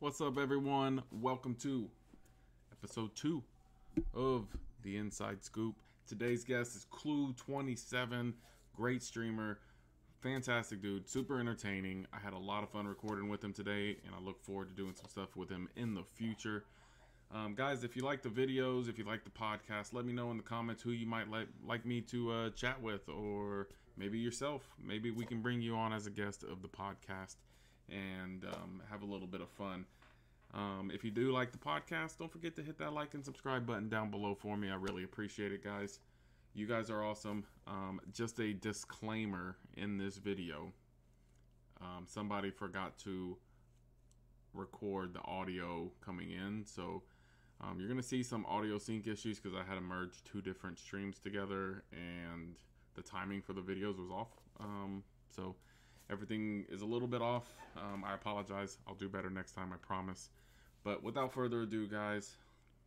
What's up, everyone? Welcome to episode 2 of the Inside Scoop. Today's guest is Klue27, great streamer, fantastic dude, super entertaining. I had a lot of fun recording with him today, and I look forward to doing some stuff with him in the future. Guys, if you like the videos, if you like the podcast, let me know in the comments who you might like me to chat with, or maybe yourself. Maybe we can bring you on as a guest of the podcast and have a little bit of fun. If you do like the podcast, don't forget to hit that like and subscribe button down below for me. I really appreciate it, guys. You guys are awesome. Just a disclaimer in this video. Somebody forgot to record the audio coming in, so you're going to see some audio sync issues because I had to merge 2 different streams together, and the timing for the videos was off. So everything is a little bit off. I apologize. I'll do better next time, I promise. But without further ado, guys,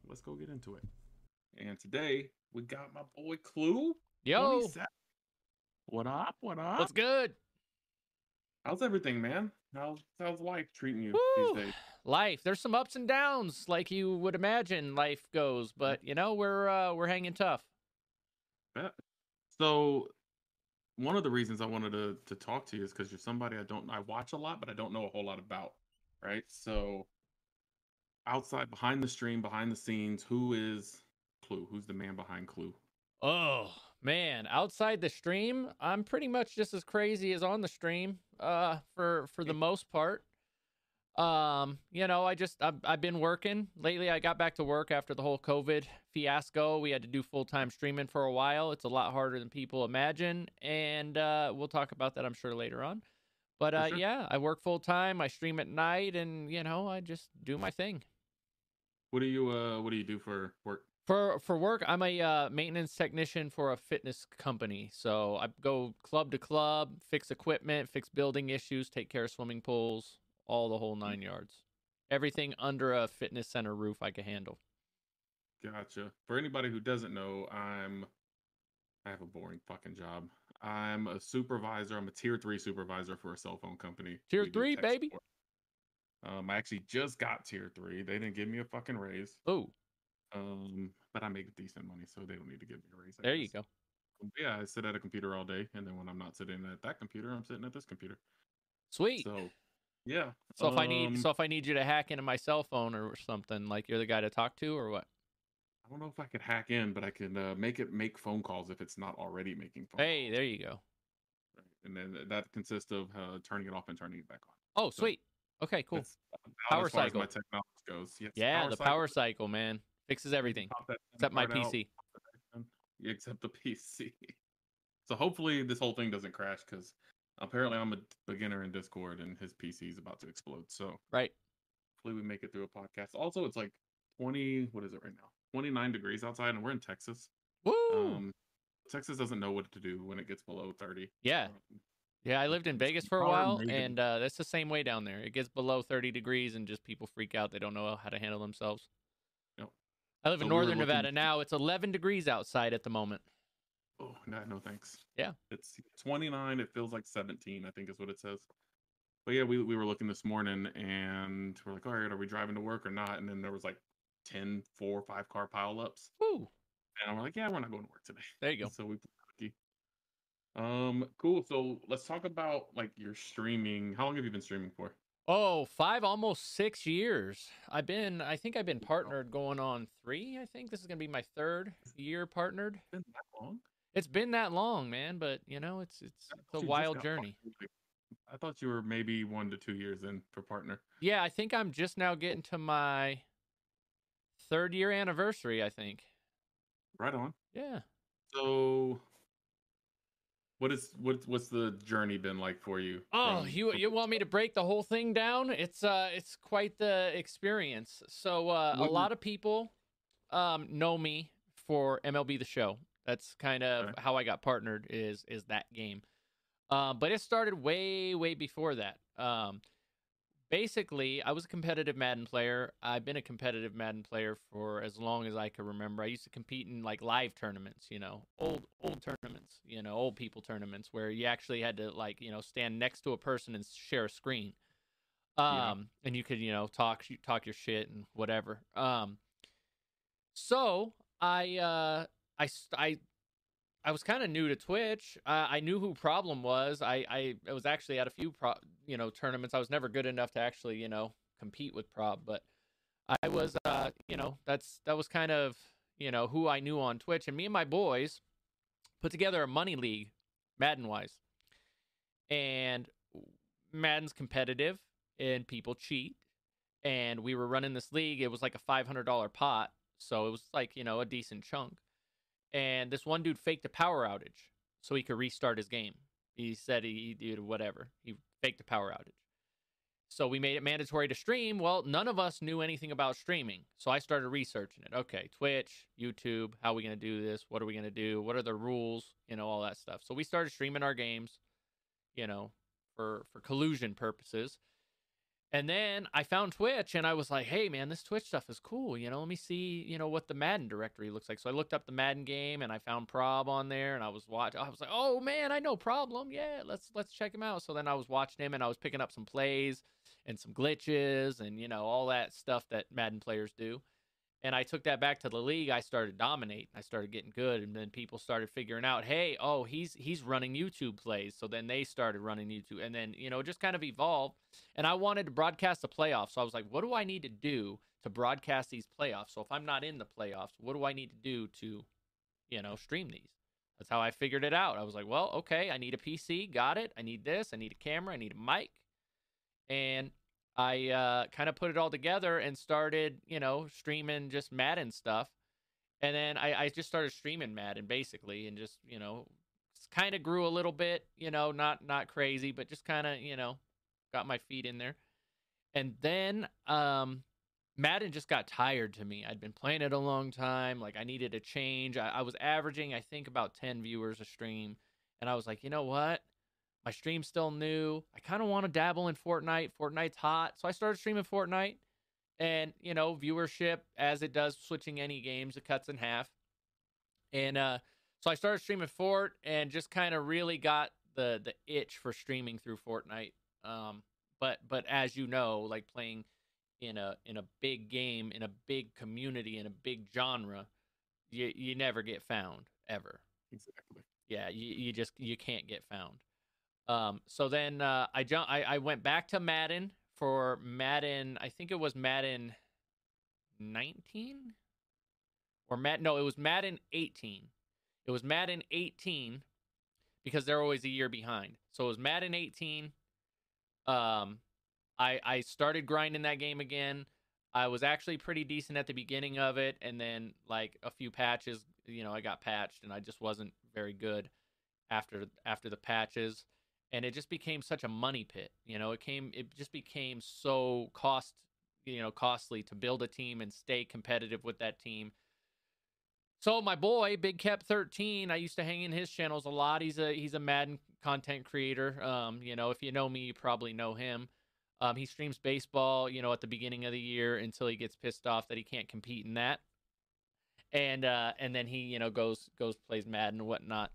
let's go get into it. And today, we got my boy Klue. Yo. What up? What up? What's good? How's everything, man? How's life treating you these days? Life. There's some ups and downs, like you would imagine life goes. But, you know, we're hanging tough. Yeah. So one of the reasons I wanted to talk to you is because you're somebody I watch a lot, but I don't know a whole lot about, right? So outside, behind the stream, behind the scenes, who is Klue? Who's the man behind Klue? Oh, man. Outside the stream, I'm pretty much just as crazy as on the stream for the most part. You know, I've been working lately. I got back to work after the whole COVID fiasco. We had to do full-time streaming for a while. It's a lot harder than people imagine. And, we'll talk about that, I'm sure, later on, but, sure. Yeah, I work full-time. I stream at night and, you know, I just do my thing. What do you do for work? For work, I'm a maintenance technician for a fitness company. So I go club to club, fix equipment, fix building issues, take care of swimming pools. All the whole 9 yards. Everything under a fitness center roof I can handle. Gotcha. For anybody who doesn't know, I have a boring fucking job. I'm a supervisor. I'm a tier 3 supervisor for a cell phone company. Tier 3, baby. I actually just got tier 3. They didn't give me a fucking raise. Oh. But I make decent money, so they don't need to give me a raise. There you go. Yeah, I sit at a computer all day, and then when I'm not sitting at that computer, I'm sitting at this computer. Sweet. So yeah. So if I need you to hack into my cell phone or something, like you're the guy to talk to, or what? I don't know if I could hack in, but I can make it make phone calls if it's not already making phone calls. Hey, there you go. Right. And then that consists of turning it off and turning it back on. Oh, so sweet. Okay, cool. Power as far cycle. As my technology goes. Yes, yeah, power cycle, man. Fixes everything. Except my PC. Out. Except the PC. So hopefully this whole thing doesn't crash, because apparently I'm a beginner in Discord and his PC is about to explode. So right. Hopefully we make it through a podcast. Also, it's like 20, what is it right now? 29 degrees outside, and we're in Texas. Woo! Texas doesn't know what to do when it gets below 30. Yeah. Yeah, I lived in Vegas for a while, and that's the same way down there. It gets below 30 degrees and just people freak out. They don't know how to handle themselves. Yep. I live in northern Nevada now. It's 11 degrees outside at the moment. Oh, no thanks. Yeah. It's 29. It feels like 17, I think is what it says. But yeah, we were looking this morning, and we're like, all right, are we driving to work or not? And then there was like 10, 4 or 5 car pileups. Woo. And we're like, yeah, we're not going to work today. There you go. So we played hockey. Cool. So let's talk about like your streaming. How long have you been streaming for? Oh, 5, almost 6 years. I think I've been partnered going on 3. I think this is going to be my 3rd year partnered. It's been that long? It's been that long, man, but, you know, it's a wild journey. I thought you were maybe 1 to 2 years in for partner. Yeah, I think I'm just now getting to my 3rd year anniversary, I think. Right on. Yeah. So what's the journey been like for you? Oh, you want me to break the whole thing down? It's quite the experience. So a lot of people know me for MLB The Show. That's kind of how I got partnered is that game. But it started way, way before that. Basically, I was a competitive Madden player. I've been a competitive Madden player for as long as I can remember. I used to compete in like live tournaments, you know, old tournaments, you know, old people tournaments where you actually had to like, you know, stand next to a person and share a screen. Yeah. And you could, you know, talk your shit and whatever. So I was kind of new to Twitch. I knew who Problem was. I was actually at a few tournaments. I was never good enough to actually, you know, compete with Prob, but I was, you know, that was kind of, you know, who I knew on Twitch. And me and my boys put together a money league, Madden-wise. And Madden's competitive, and people cheat. And we were running this league. It was like a $500 pot, so it was like, you know, a decent chunk. And this one dude faked a power outage so he could restart his game. He said he did whatever. He faked a power outage. So we made it mandatory to stream. Well, none of us knew anything about streaming, so I started researching it. Okay, Twitch, YouTube, how are we going to do this? What are we going to do? What are the rules? You know, all that stuff. So we started streaming our games, you know, for collusion purposes. And then I found Twitch, and I was like, hey, man, this Twitch stuff is cool. You know, let me see, you know, what the Madden directory looks like. So I looked up the Madden game, and I found Prob on there, and I was watching. I was like, oh, man, I know Problem. Yeah, let's check him out. So then I was watching him, and I was picking up some plays and some glitches and, you know, all that stuff that Madden players do. And I took that back to the league. I started dominating. I started getting good, and then people started figuring out, hey, oh, he's running YouTube plays. So then they started running YouTube, and then, you know, it just kind of evolved. And I wanted to broadcast the playoffs, so I was like, what do I need to do to broadcast these playoffs? So if I'm not in the playoffs, what do I need to do to, you know, stream these? That's how I figured it out. I was like, well, okay, I need a PC, got it. I need this. I need a camera. I need a mic, and I kind of put it all together and started, you know, streaming just Madden stuff. And then I just started streaming Madden, basically, and just, you know, kind of grew a little bit, you know, not crazy, but just kind of, you know, got my feet in there. And then Madden just got tired to me. I'd been playing it a long time. Like, I needed a change. I was averaging, I think, about 10 viewers a stream. And I was like, you know what? My stream's still new. I kind of want to dabble in Fortnite. Fortnite's hot. So I started streaming Fortnite. And, you know, viewership, as it does switching any games, it cuts in half. And so I started streaming Fort and just kind of really got the itch for streaming through Fortnite. But as you know, like playing in a big game, in a big community, in a big genre, you never get found, ever. Exactly. Yeah, you can't get found. So then I went back to Madden for Madden. I think it was Madden 19 or no, it was Madden 18. It was Madden 18 because they're always a year behind. So it was Madden 18. I started grinding that game again. I was actually pretty decent at the beginning of it. And then like a few patches, you know, I got patched and I just wasn't very good after the patches. And it just became such a money pit, you know. It just became so costly to build a team and stay competitive with that team. So my boy Big Cap 13, I used to hang in his channels a lot. He's a Madden content creator. You know, if you know me, you probably know him. He streams baseball, you know, at the beginning of the year until he gets pissed off that he can't compete in that, and then he, you know, goes plays Madden and whatnot.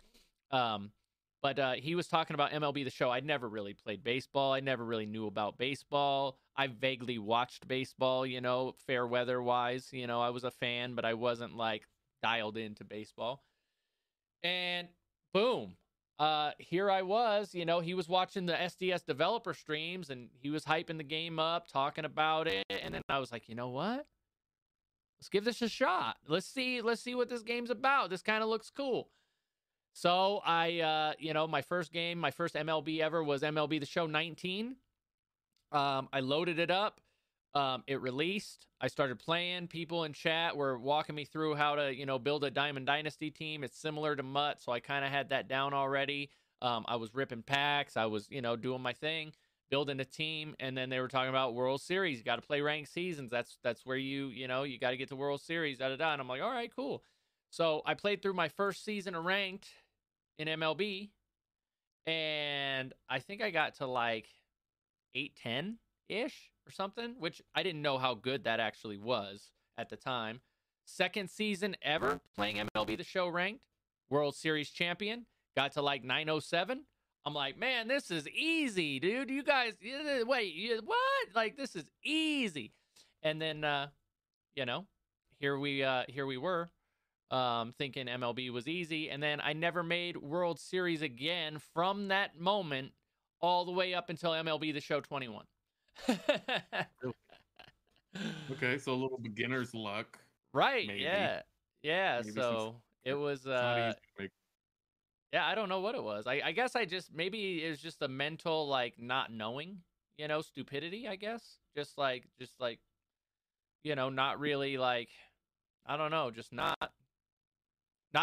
But he was talking about MLB The Show. I'd never really played baseball. I never really knew about baseball. I vaguely watched baseball, you know, fair weather-wise. You know, I was a fan, but I wasn't, like, dialed into baseball. And boom. Here I was. You know, he was watching the SDS developer streams, and he was hyping the game up, talking about it. And then I was like, you know what? Let's give this a shot. Let's see what this game's about. This kind of looks cool. So I, you know, my first game, my first MLB ever was MLB The Show 19. I loaded it up. It released. I started playing. People in chat were walking me through how to, you know, build a Diamond Dynasty team. It's similar to Mutt, so I kind of had that down already. I was ripping packs. I was, you know, doing my thing, building a team. And then they were talking about World Series. You got to play ranked seasons. That's where you know, you got to get to World Series, da-da-da. And I'm like, all right, cool. So I played through my first season of ranked in MLB, and I think I got to like 810 ish or something, which I didn't know how good that actually was at the time. Second season ever playing MLB The Show ranked, World Series champion, got to like 907. I'm like, man, this is easy, dude. You guys, wait, what? Like, this is easy. And then, you know, here we were thinking MLB was easy. And then I never made World Series again from that moment all the way up until MLB The Show 21. Okay, so a little beginner's luck. Right, maybe. Yeah, maybe so it was... yeah, I don't know what it was. I guess I just... Maybe it was just a mental, like, not knowing, you know, stupidity, I guess. Just like, you know, not really, like... I don't know, just not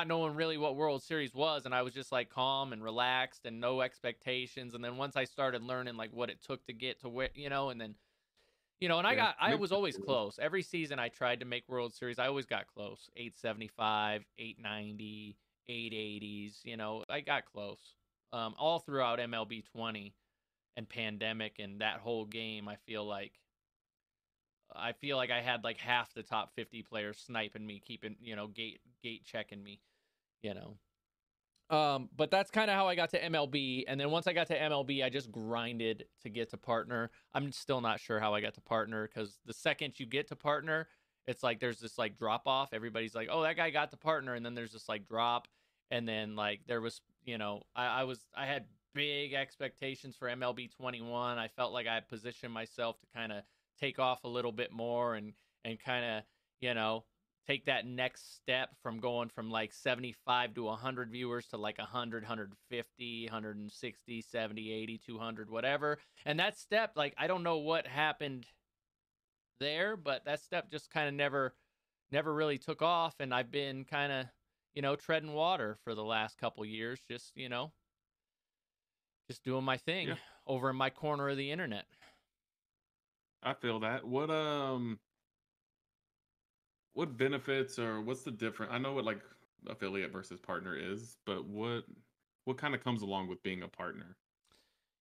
knowing really what World Series was, and I was just like calm and relaxed and no expectations. And then once I started learning like what it took to get to where, you know, and then, you know, and yeah, I was always close. Every season I tried to make World Series, I always got close. 875, 890, 880s, you know, I got close. All throughout MLB 20 and pandemic and that whole game, I feel like I had like half the top 50 players sniping me, keeping, you know, gate checking me, you know. But that's kind of how I got to MLB. And then once I got to MLB, I just grinded to get to partner. I'm still not sure how I got to partner, because the second you get to partner, it's like there's this like drop off. Everybody's like, oh, that guy got to partner. And then there's this like drop. And then like there was, you know, I had big expectations for MLB 21. I felt like I had positioned myself to kind of take off a little bit more and kind of, you know, take that next step from going from like 75 to 100 viewers to like 100, 150, 160, 70, 80, 200, whatever. And that step, like, I don't know what happened there, but that step just kind of never really took off. And I've been kind of, you know, treading water for the last couple years, just, you know, just doing my thing over in my corner of the internet. I feel that. What benefits or what's the difference? I know what like affiliate versus partner is, but what kind of comes along with being a partner?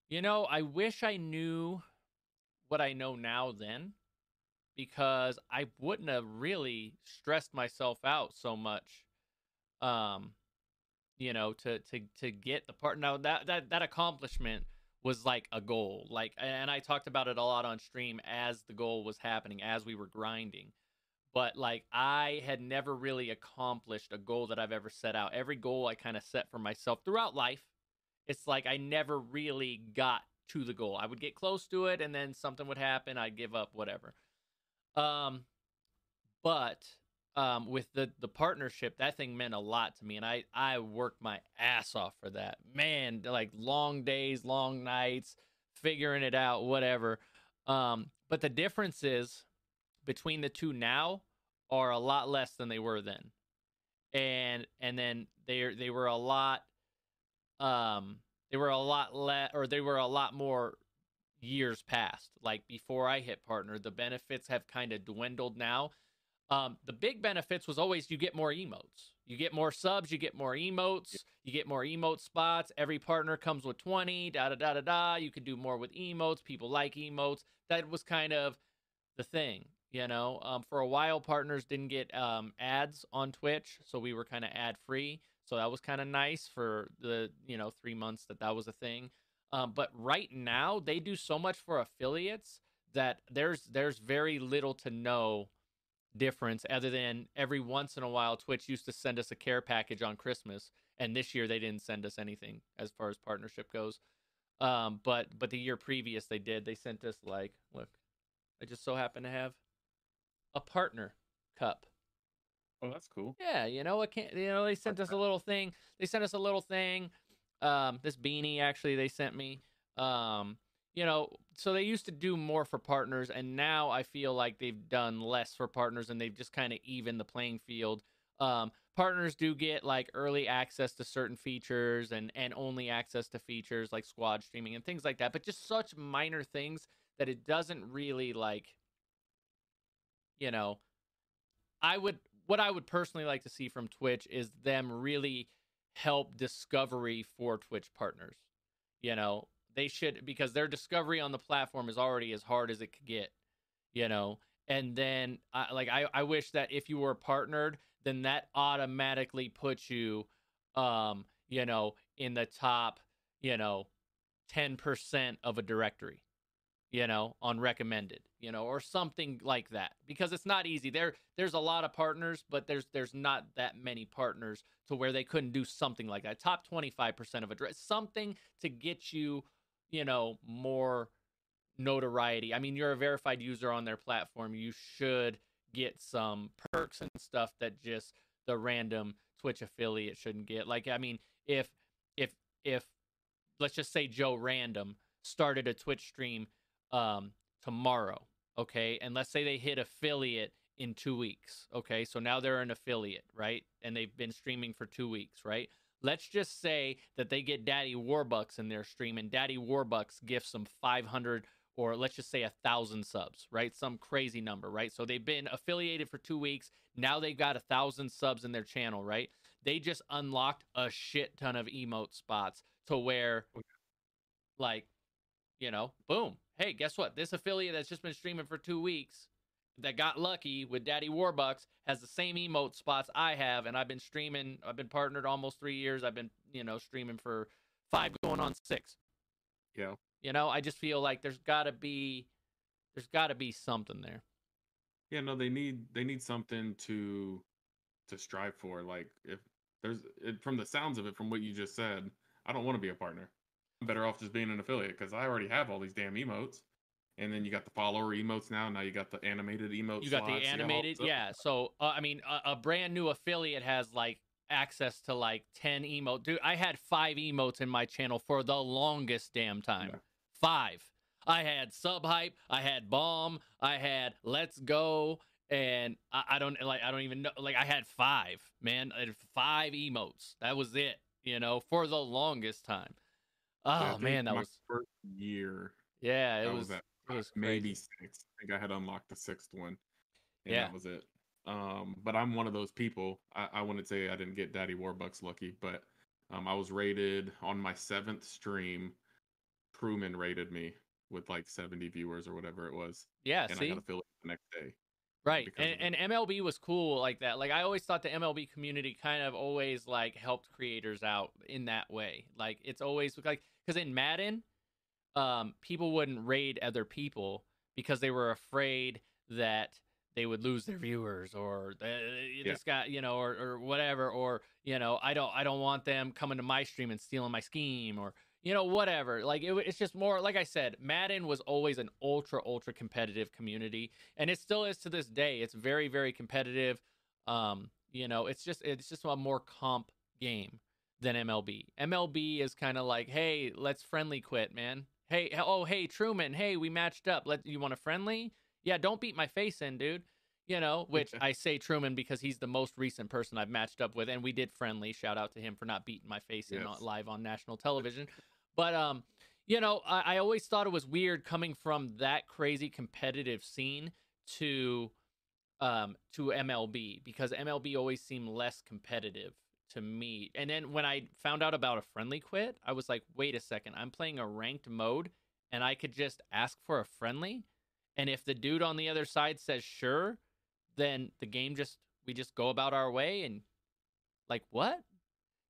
You know, I wish I knew what I know now then, because I wouldn't have really stressed myself out so much. You know, to get the partner. Now that accomplishment was like a goal, like, and I talked about it a lot on stream as the goal was happening, as we were grinding. But like, I had never really accomplished a goal that I've ever set out. Every goal I kind of set for myself throughout life, it's like I never really got to the goal. I would get close to it, and then something would happen. I'd give up, whatever. But with the partnership, that thing meant a lot to me, and I worked my ass off for that. Man, like long days, long nights, figuring it out, whatever. But the differences between the two now are a lot less than they were then, and then they were a lot, they were a lot more years past. Like before I hit partner, the benefits have kind of dwindled now. The big benefits was always you get more emotes. You get more subs, you get more emotes, you get more emote spots. Every partner comes with 20, da-da-da-da-da. You can do more with emotes. People like emotes. That was kind of the thing, you know. For a while, partners didn't get ads on Twitch, so we were kind of ad-free. So that was kind of nice for the, you know, 3 months that was a thing. But right now, they do so much for affiliates that there's very little to no difference, other than every once in a while Twitch used to send us a care package on Christmas, and this year they didn't send us anything as far as partnership goes. But the year previous they did. They sent us like, look, I just so happen to have a partner cup. Oh, that's cool. Yeah, you know, they sent us a little thing. This beanie actually they sent me. You know, so they used to do more for partners, and now I feel like they've done less for partners, and they've just kind of evened the playing field. Partners do get like early access to certain features and only access to features like squad streaming and things like that, but just such minor things that it doesn't really like, you know, what I would personally like to see from Twitch is them really help discovery for Twitch partners, you know. They should, because their discovery on the platform is already as hard as it could get, you know. And then, I wish that if you were partnered, then that automatically puts you, you know, in the top, you know, 10% of a directory, you know, on recommended, you know, or something like that, because it's not easy. There's a lot of partners, but there's not that many partners to where they couldn't do something like that. Top 25% of a direct, something to get you, you know, more notoriety. I mean, you're a verified user on their platform. You should get some perks and stuff that just the random Twitch affiliate shouldn't get. Like, I mean, if let's just say Joe Random started a Twitch stream tomorrow, okay, and let's say they hit affiliate in 2 weeks, okay, so now they're an affiliate, right, and they've been streaming for 2 weeks, right? Let's just say that they get Daddy Warbucks in their stream and Daddy Warbucks gifts them 500 or let's just say 1,000 subs, right? Some crazy number, right? So they've been affiliated for 2 weeks. Now they've got 1,000 subs in their channel, right? They just unlocked a shit ton of emote spots to where, like, you know, boom. Hey, guess what? This affiliate that's just been streaming for 2 weeks that got lucky with Daddy Warbucks has the same emote spots I have, and I've been streaming. I've been partnered almost 3 years. I've been, you know, streaming for 5 going on 6. Yeah. You know, I just feel like there's got to be something there. Yeah, no, they need something to strive for. Like, if there's, from the sounds of it, from what you just said, I don't want to be a partner. I'm better off just being an affiliate because I already have all these damn emotes. And then you got the follower emotes now. Now you got the animated emotes. You got slots, the animated, you know, yeah. So I mean, a brand new affiliate has like access to like 10 emotes. Dude, I had 5 emotes in my channel for the longest damn time. Yeah. 5. I had sub hype, I had bomb, I had let's go, and I don't even know, I had 5, man. I had 5 emotes. That was it, you know, for the longest time. Oh man, that was first year. Yeah, it was maybe 6. I think I had unlocked the 6th one. And yeah, that was it. But I'm one of those people. I wouldn't say I didn't get Daddy Warbucks lucky, but I was rated on my 7th stream. Truman rated me with like 70 viewers or whatever it was. Yeah, and see? I got to fill it the next day. Right, and MLB was cool like that. Like, I always thought the MLB community kind of always like helped creators out in that way. Like, it's always like, because in Madden, people wouldn't raid other people because they were afraid that they would lose their viewers or this guy, you know, or whatever, or, you know, I don't want them coming to my stream and stealing my scheme, or, you know, whatever. Like, it's just more, like I said, Madden was always an ultra competitive community, and it still is to this day. It's very, very competitive. You know, it's just a more comp game than MLB. MLB is kind of like, hey, let's friendly quit, man. Hey, oh, hey, Truman, hey, we matched up. You want a friendly? Yeah, don't beat my face in, dude. You know, which I say Truman because he's the most recent person I've matched up with, and we did friendly. Shout out to him for not beating my face in live on national television. But, you know, I always thought it was weird coming from that crazy competitive scene to MLB, because MLB always seemed less competitive to me. And then when I found out about a friendly quit, I was like, wait a second, I'm playing a ranked mode and I could just ask for a friendly. And if the dude on the other side says sure, then the game we just go about our way. And like, what?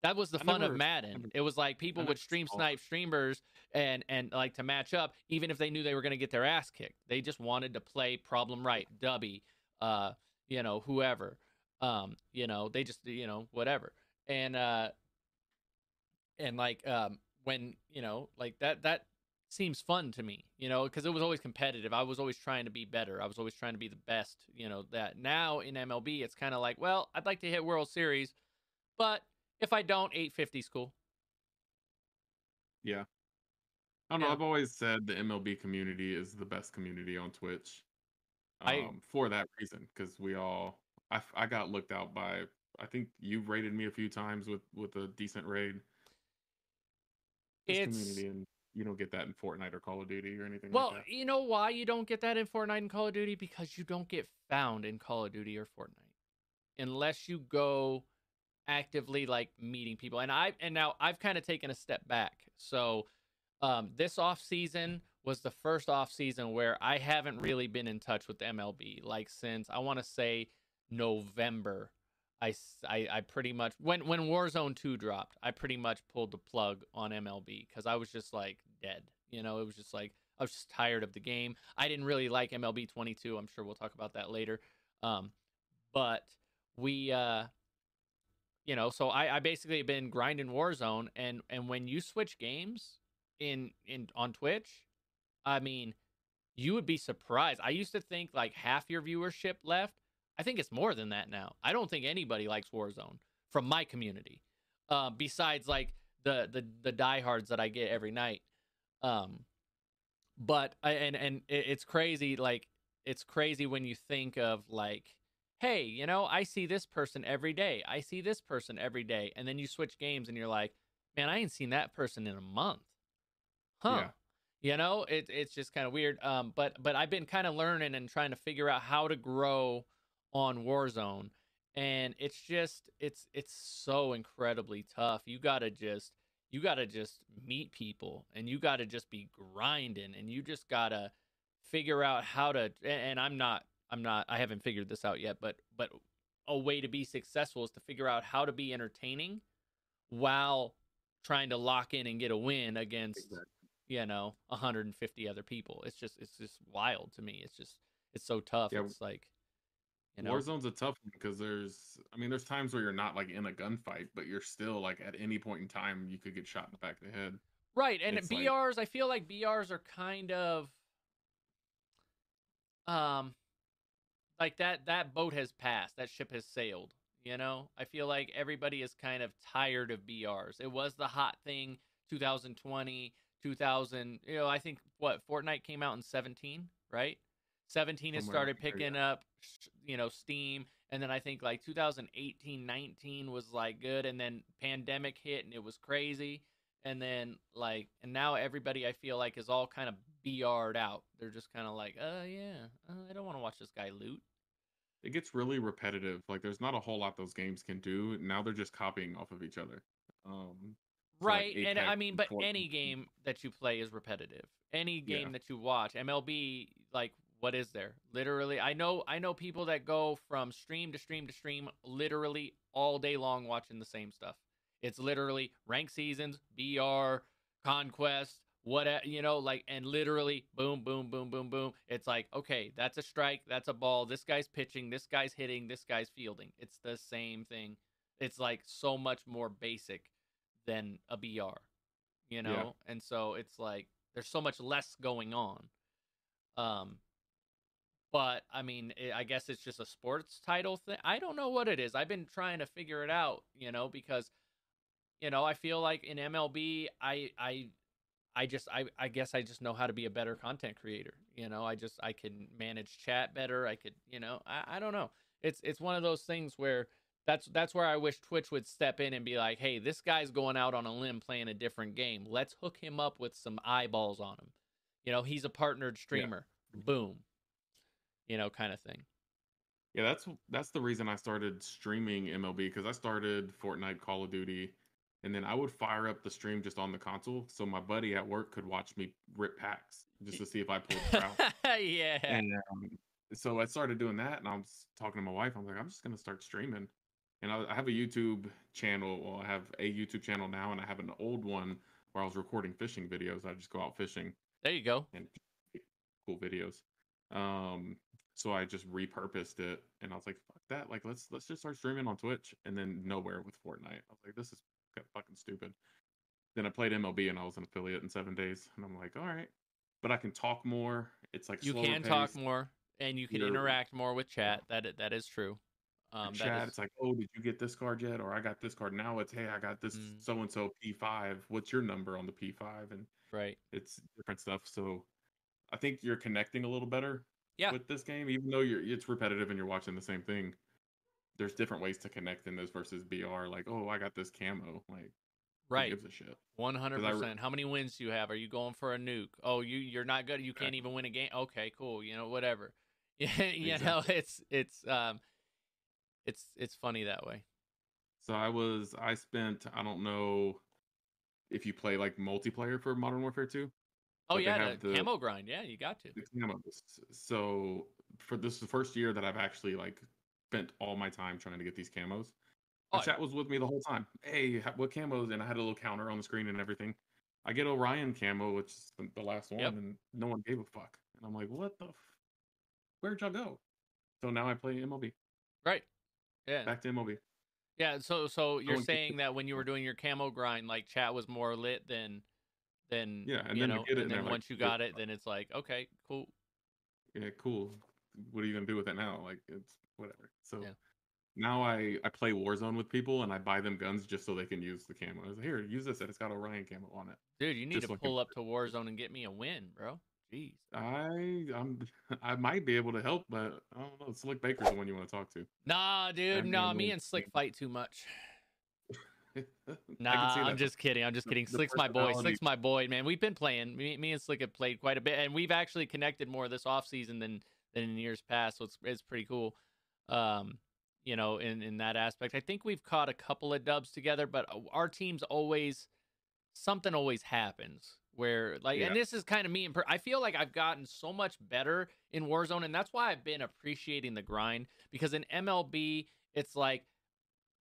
That was the fun of Madden. It was like people would stream snipe streamers and like to match up, even if they knew they were going to get their ass kicked. They just wanted to play Problem, right, Dubby, you know, whoever, you know, they just, you know, whatever. And like, when, you know, like that seems fun to me, you know, because it was always competitive. I was always trying to be better. I was always trying to be the best, you know, that. Now in MLB, it's kind of like, well, I'd like to hit World Series, but if I don't, 850's cool. Yeah. I don't know. I've always said the MLB community is the best community on Twitch for that reason, because we all, I got looked out by, I think you've rated me a few times with a decent raid. You don't get that in Fortnite or Call of Duty or anything like that. Well, you know why you don't get that in Fortnite and Call of Duty? Because you don't get found in Call of Duty or Fortnite unless you go actively, like, meeting people. And now I've kind of taken a step back. So this off-season was the first off-season where I haven't really been in touch with MLB, like, since, I want to say, November. I pretty much, when Warzone 2 dropped, I pretty much pulled the plug on MLB because I was just like dead. You know, it was just like, I was just tired of the game. I didn't really like MLB 22. I'm sure we'll talk about that later. But we, you know, so I basically have been grinding Warzone. And when you switch games on Twitch, I mean, you would be surprised. I used to think like half your viewership left. I think it's more than that now. I don't think anybody likes Warzone from my community, besides like the diehards that I get every night. But and it's crazy. Like, it's crazy when you think of like, hey, you know, I see this person every day. I see this person every day, and then you switch games and you're like, man, I ain't seen that person in a month, huh? Yeah. You know, it's just kind of weird. But I've been kind of learning and trying to figure out how to grow on Warzone, and it's just it's so incredibly tough. You gotta just meet people, and you gotta just be grinding, and you just gotta figure out how to, and I haven't figured this out yet, but a way to be successful is to figure out how to be entertaining while trying to lock in and get a win against, you know, 150 other people. It's just wild to me. It's so tough. Yeah. It's like, you know? Warzone's a tough one because there's times where you're not like in a gunfight, but you're still like at any point in time you could get shot in the back of the head. Right, and BRs, I feel like BRs are kind of like that boat has passed, that ship has sailed. You know, I feel like everybody is kind of tired of BRs. It was the hot thing, 2020, 2000. You know, I think what Fortnite came out in 17, right? 17 has started picking up, you know, steam, and then I think like 2018, 19 was like good, and then pandemic hit and it was crazy, and then like, and now everybody I feel like is all kind of BR'd out. They're just kind of like, oh yeah, I don't want to watch this guy loot. It gets really repetitive. Like, there's not a whole lot those games can do now. They're just copying off of each other. Right, like, and I mean, but any game that you play is repetitive. Any game that you watch, MLB, like, what is there? Literally, I know people that go from stream to stream to stream literally all day long watching the same stuff. It's literally rank seasons, BR, conquest, what, you know, like, and literally boom, boom, boom, boom, boom. It's like, okay, that's a strike, that's a ball, this guy's pitching, this guy's hitting, this guy's fielding. It's the same thing. It's like so much more basic than a BR, you know? Yeah. And so it's like there's so much less going on. But, I mean, I guess it's just a sports title thing. I don't know what it is. I've been trying to figure it out, you know, because, you know, I feel like in MLB, I guess I just know how to be a better content creator. You know, I can manage chat better. I could, you know, I don't know. It's one of those things where that's where I wish Twitch would step in and be like, hey, this guy's going out on a limb playing a different game. Let's hook him up with some eyeballs on him. You know, he's a partnered streamer. Yeah. Boom. You know, kind of thing. Yeah, that's the reason I started streaming MLB, because I started Fortnite, Call of Duty, and then I would fire up the stream just on the console so my buddy at work could watch me rip packs just to see if I pulled trout. Yeah. And so I started doing that, and I was talking to my wife. I'm like, I'm just gonna start streaming. And I have a YouTube channel. Well, I have a YouTube channel now, and I have an old one where I was recording fishing videos. I just go out fishing. There you go. And cool videos. So I just repurposed it, and I was like, fuck that, like let's just start streaming on Twitch. And then nowhere with Fortnite. I was like, this is fucking stupid. Then I played MLB, and I was an affiliate in 7 days, and I'm like, all right, but I can talk more. It's like you can talk more, and you can interact more with chat. That is true. Chat, it's like, oh, did you get this card yet? Or I got this card. Now it's, hey, I got this so-and-so P5. What's your number on the P5? And right, it's different stuff. So I think you're connecting a little better with this game, even though it's repetitive and you're watching the same thing. There's different ways to connect in this versus BR. Like, oh, I got this camo. Like, right, who gives a shit? 100%. How many wins do you have? Are you going for a nuke? Oh, you're not good. You can't even win a game. Okay, cool. You know, whatever. You know, it's funny that way. So I spent, I don't know if you play like multiplayer for Modern Warfare 2. Oh, but yeah, the camo grind. Yeah, you got to. So for this is the first year that I've actually like spent all my time trying to get these camos. The chat was with me the whole time. Hey, what camos? And I had a little counter on the screen and everything. I get Orion camo, which is the last one, and no one gave a fuck. And I'm like, what the? Where'd y'all go? So now I play MLB. Right. Yeah. Back to MLB. Yeah. So you're saying that when you were doing your camo grind, like chat was more lit than yeah, and you know, and then once you got it, then it's like, okay, cool. Yeah, cool. What are you gonna do with it now? Like, it's whatever. So. Yeah. Now I play Warzone with people and I buy them guns just so they can use the camo. I was like, here, use this. And it's got Orion camo on it. Dude, you need just to pull up to Warzone and get me a win, bro. Jeez. I might be able to help, but I don't know. Slick Baker's the one you want to talk to. Nah, dude. Nah, me and Slick fight too much. Nah, I'm just kidding. I'm just kidding. Slick's my boy. Slick's my boy, man. We've been playing. Me and Slick have played quite a bit, and we've actually connected more this offseason than in years past. So it's pretty cool. You know, in that aspect, I think we've caught a couple of dubs together, but our teams always happens where like, and this is kind of me. I feel like I've gotten so much better in Warzone, and that's why I've been appreciating the grind, because in MLB, it's like,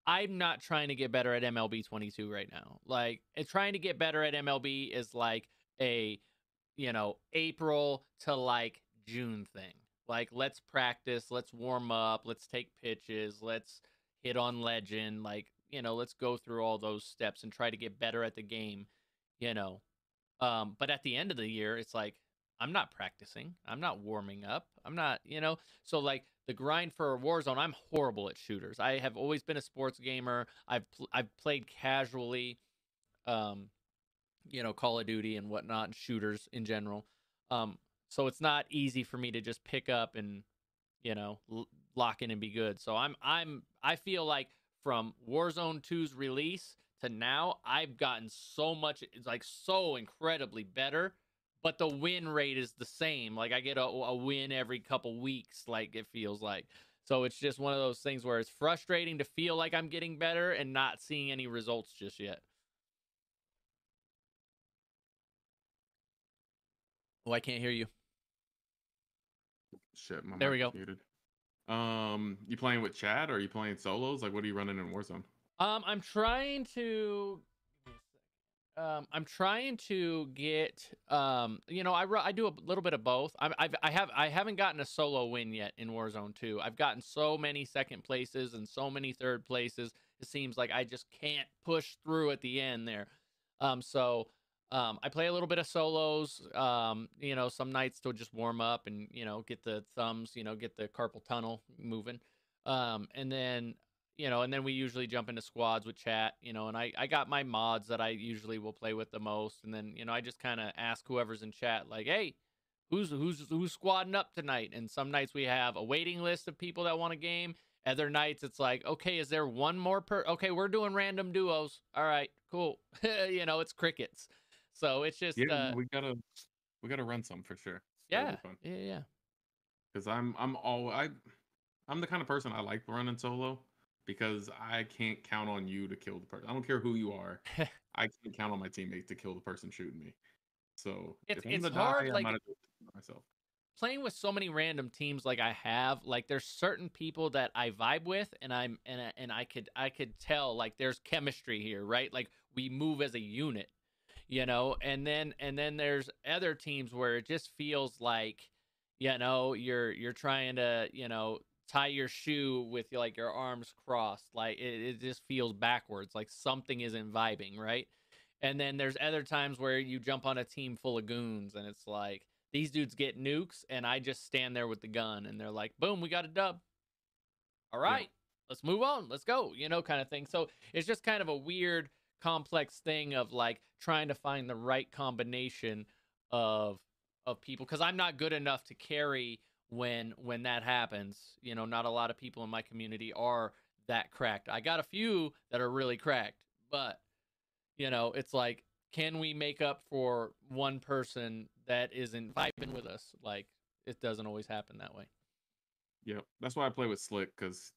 I'm not trying to get better at MLB 22 right now. Like trying to get better at MLB is like a, you know, April to like June thing. Like, let's practice, let's warm up, let's take pitches, let's hit on legend. Like, you know, let's go through all those steps and try to get better at the game, you know. But at the end of the year, it's like, I'm not practicing. I'm not warming up. I'm not, you know. So, like, the grind for Warzone, I'm horrible at shooters. I have always been a sports gamer. I've played casually, you know, Call of Duty and whatnot, and shooters in general. So it's not easy for me to just pick up and, you know, lock in and be good. So I feel like from Warzone 2's release to now, I've gotten so much, like so incredibly better, but the win rate is the same. Like I get a win every couple weeks, like it feels like. So it's just one of those things where it's frustrating to feel like I'm getting better and not seeing any results just yet. Oh, I can't hear you. Shit, my there we go. Muted. You playing with Chad or are you playing solos? Like, what are you running in Warzone? I'm trying to get you know, I do a little bit of both. I haven't gotten a solo win yet in Warzone 2. I've gotten so many second places and so many third places. It seems like I just can't push through at the end there. I play a little bit of solos, you know, some nights to just warm up and, you know, get the thumbs, you know, get the carpal tunnel moving. And then, you know, and then we usually jump into squads with chat, you know, and I got my mods that I usually will play with the most. And then, you know, I just kind of ask whoever's in chat, like, hey, who's squadding up tonight? And some nights we have a waiting list of people that want a game. Other nights it's like, okay, is there one more okay, we're doing random duos. All right, cool. You know, it's crickets. So it's just we gotta run some for sure. Yeah. Because I'm the kind of person I like running solo because I can't count on you to kill the person. I don't care who you are. I can't count on my teammate to kill the person shooting me. So it's hard. Die, like I might have to do it myself. Playing with so many random teams, like I have, like there's certain people that I vibe with, and I could tell like there's chemistry here, right? Like we move as a unit. You know, and then there's other teams where it just feels like, you know, you're trying to, you know, tie your shoe with like your arms crossed. Like it just feels backwards, like something isn't vibing, right? And then there's other times where you jump on a team full of goons and it's like, these dudes get nukes and I just stand there with the gun and they're like, boom, we got a dub. All right, let's move on. Let's go, you know, kind of thing. So it's just kind of a weird complex thing of like trying to find the right combination of people, because I'm not good enough to carry when that happens. You know, not a lot of people in my community are that cracked. I got a few that are really cracked, but you know, it's like, can we make up for one person that isn't vibing with us? Like it doesn't always happen that way. Yeah, that's why I play with Slick, because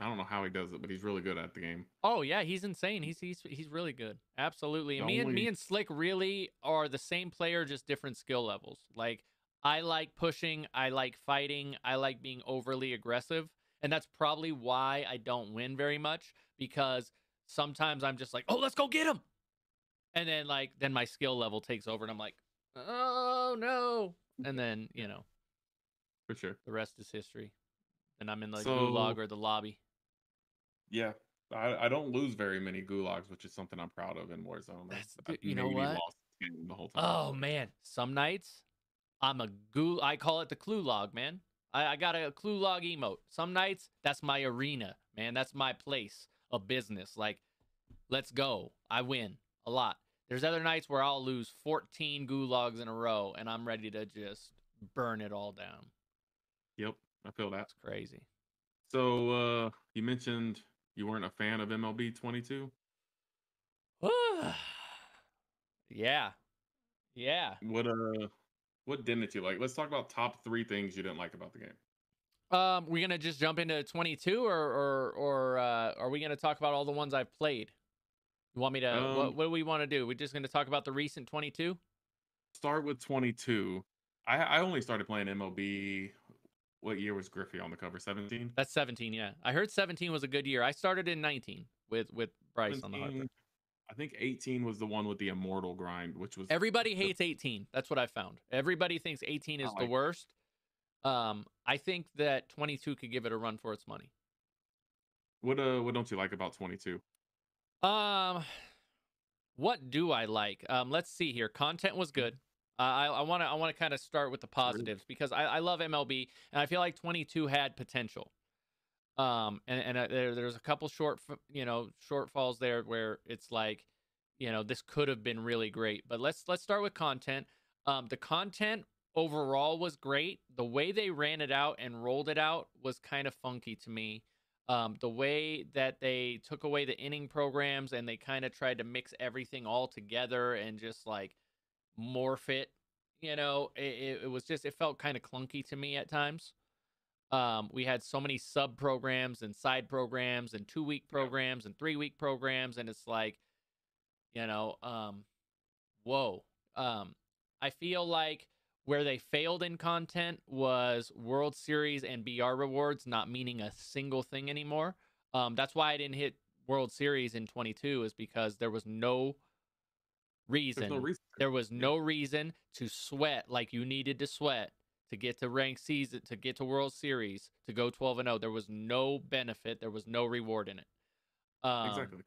I don't know how he does it, but he's really good at the game. Oh yeah, he's insane. He's really good. Absolutely. And me and Slick really are the same player, just different skill levels. Like I like pushing, I like fighting, I like being overly aggressive, And that's probably why I don't win very much, because sometimes I'm just like, oh, let's go get him. And then like, then my skill level takes over and I'm like, oh no. And then, you know, for sure, the rest is history. And I'm in like gulag or the lobby. Yeah. I don't lose very many gulags, which is something I'm proud of in Warzone. You know what? Lost the whole time. Oh man. Some nights I'm a gul. I call it the Klue log, man. I got a Klue log emote. Some nights that's my arena, man. That's my place of business. Like, let's go. I win a lot. There's other nights where I'll lose 14 gulags in a row and I'm ready to just burn it all down. Yep. I feel that. That's crazy. So you mentioned you weren't a fan of MLB 22? Yeah. Yeah. What didn't you like? Let's talk about top three things you didn't like about the game. We're going to just jump into 22 or are we going to talk about all the ones I've played? You want me to, what do we want to do? We're just going to talk about the recent 22? Start with 22. I only started playing MLB. What year was Griffey on the cover? 17? That's 17, yeah. I heard 17 was a good year. I started in 19 with Bryce on the Harper. I think 18 was the one with the immortal grind, which was... Everybody hates 18. That's what I found. Everybody thinks 18 is the worst. I think that 22 could give it a run for its money. What don't you like about 22? What do I like? Let's see here. Content was good. I want to kind of start with the positives, because I love MLB and I feel like 22 had potential. There's a couple shortfalls there where it's like, you know, this could have been really great. But let's start with content. The content overall was great. The way they ran it out and rolled it out was kind of funky to me. The way that they took away the inning programs and they kind of tried to mix everything all together and just like morph it, you know, it was just, it felt kind of clunky to me at times. We had so many sub programs and side programs and 2-week programs and 3-week programs, and it's like, you know, I feel like where they failed in content was World Series and BR rewards not meaning a single thing anymore. That's why I didn't hit World Series in 22, is because there was no reason. There was no reason to sweat like you needed to sweat to get to ranked season, to get to World Series, to go 12-0. There was no benefit. There was no reward in it. Exactly.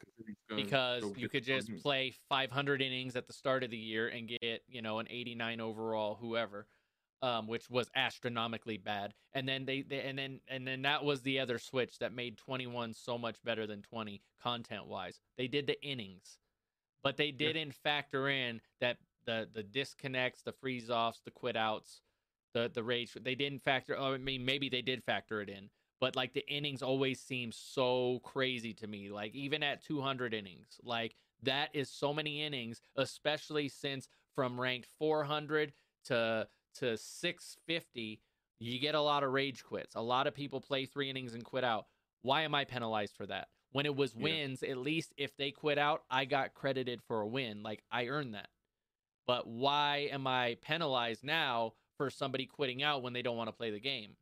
Because you could just play 500 innings at the start of the year and get, you know, an 89 overall, whoever, which was astronomically bad. And then they that was the other switch that made 21 so much better than 20 content wise. They did the innings. But they didn't factor in that the disconnects, the freeze-offs, the quit-outs, the rage. They didn't factor... I mean, maybe they did factor it in. But, like, the innings always seem so crazy to me. Like, even at 200 innings. Like, that is so many innings, especially since from ranked 400 to 650, you get a lot of rage quits. A lot of people play 3 innings and quit out. Why am I penalized for that? When it was wins, at least if they quit out, I got credited for a win. Like, I earned that. But why am I penalized now for somebody quitting out when they don't want to play the game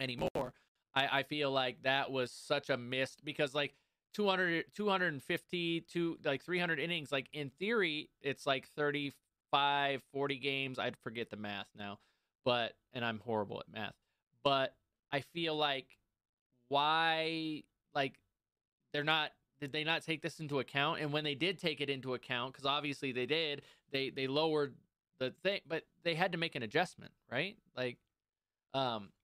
anymore? I feel like that was such a missed, because like 250 to like 300 innings, like in theory, it's like 35, 40 games. I'd forget the math now, but, and I'm horrible at math, but I feel like why, like, did they not take this into account? And when they did take it into account, because obviously they did, they lowered the thing, but they had to make an adjustment, right? Like,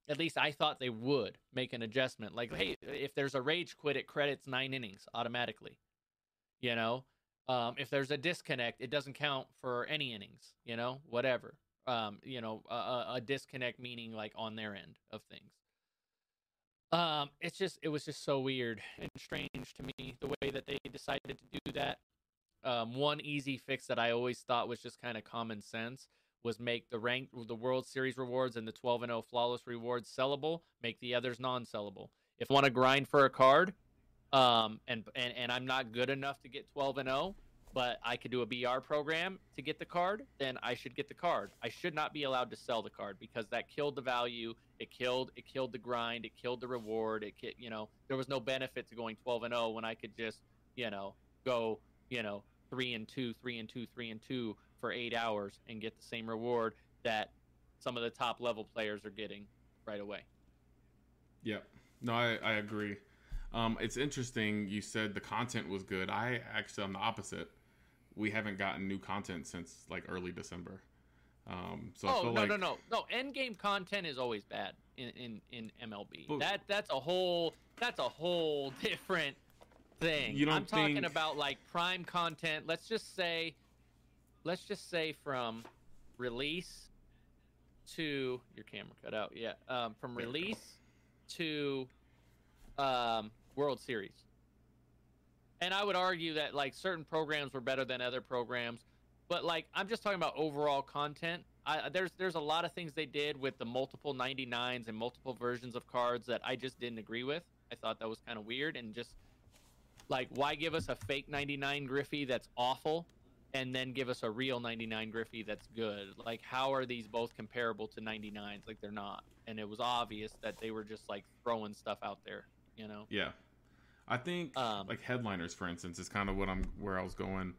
at least I thought they would make an adjustment. Like, hey, if there's a rage quit, it credits 9 innings automatically, you know? If there's a disconnect, it doesn't count for any innings, you know, whatever. You know, a disconnect meaning like on their end of things. It was just so weird and strange to me the way that they decided to do that. One easy fix that I always thought was just kind of common sense was make the World Series rewards and the 12-0 flawless rewards sellable, make the others non-sellable. If I want to grind for a card, and I'm not good enough to get 12-0, but I could do a BR program to get the card, then I should get the card. I should not be allowed to sell the card because that killed the value. It killed the grind. It killed the reward. You know, there was no benefit to going 12-0 when I could just, you know, go, you know, 3-2, 3-2, 3-2 for 8 hours and get the same reward that some of the top level players are getting right away. Yeah, no, I agree. It's interesting. You said the content was good. I actually, I'm the opposite. We haven't gotten new content since like early December. So oh, I feel no, like... no. End game content is always bad in MLB. But that's a whole different thing. I'm talking about like prime content. Let's just say from release to your camera cut out. Yeah. From release to World Series. And I would argue that like certain programs were better than other programs, but like I'm just talking about overall content. There's a lot of things they did with the multiple 99s and multiple versions of cards that I just didn't agree with. I thought that was kind of weird, and just like, why give us a fake 99 Griffey that's awful and then give us a real 99 Griffey that's good? Like, how are these both comparable to 99s? Like, they're not. And it was obvious that they were just like throwing stuff out there, you know? Yeah. I think like headliners, for instance, is kind of where I was going,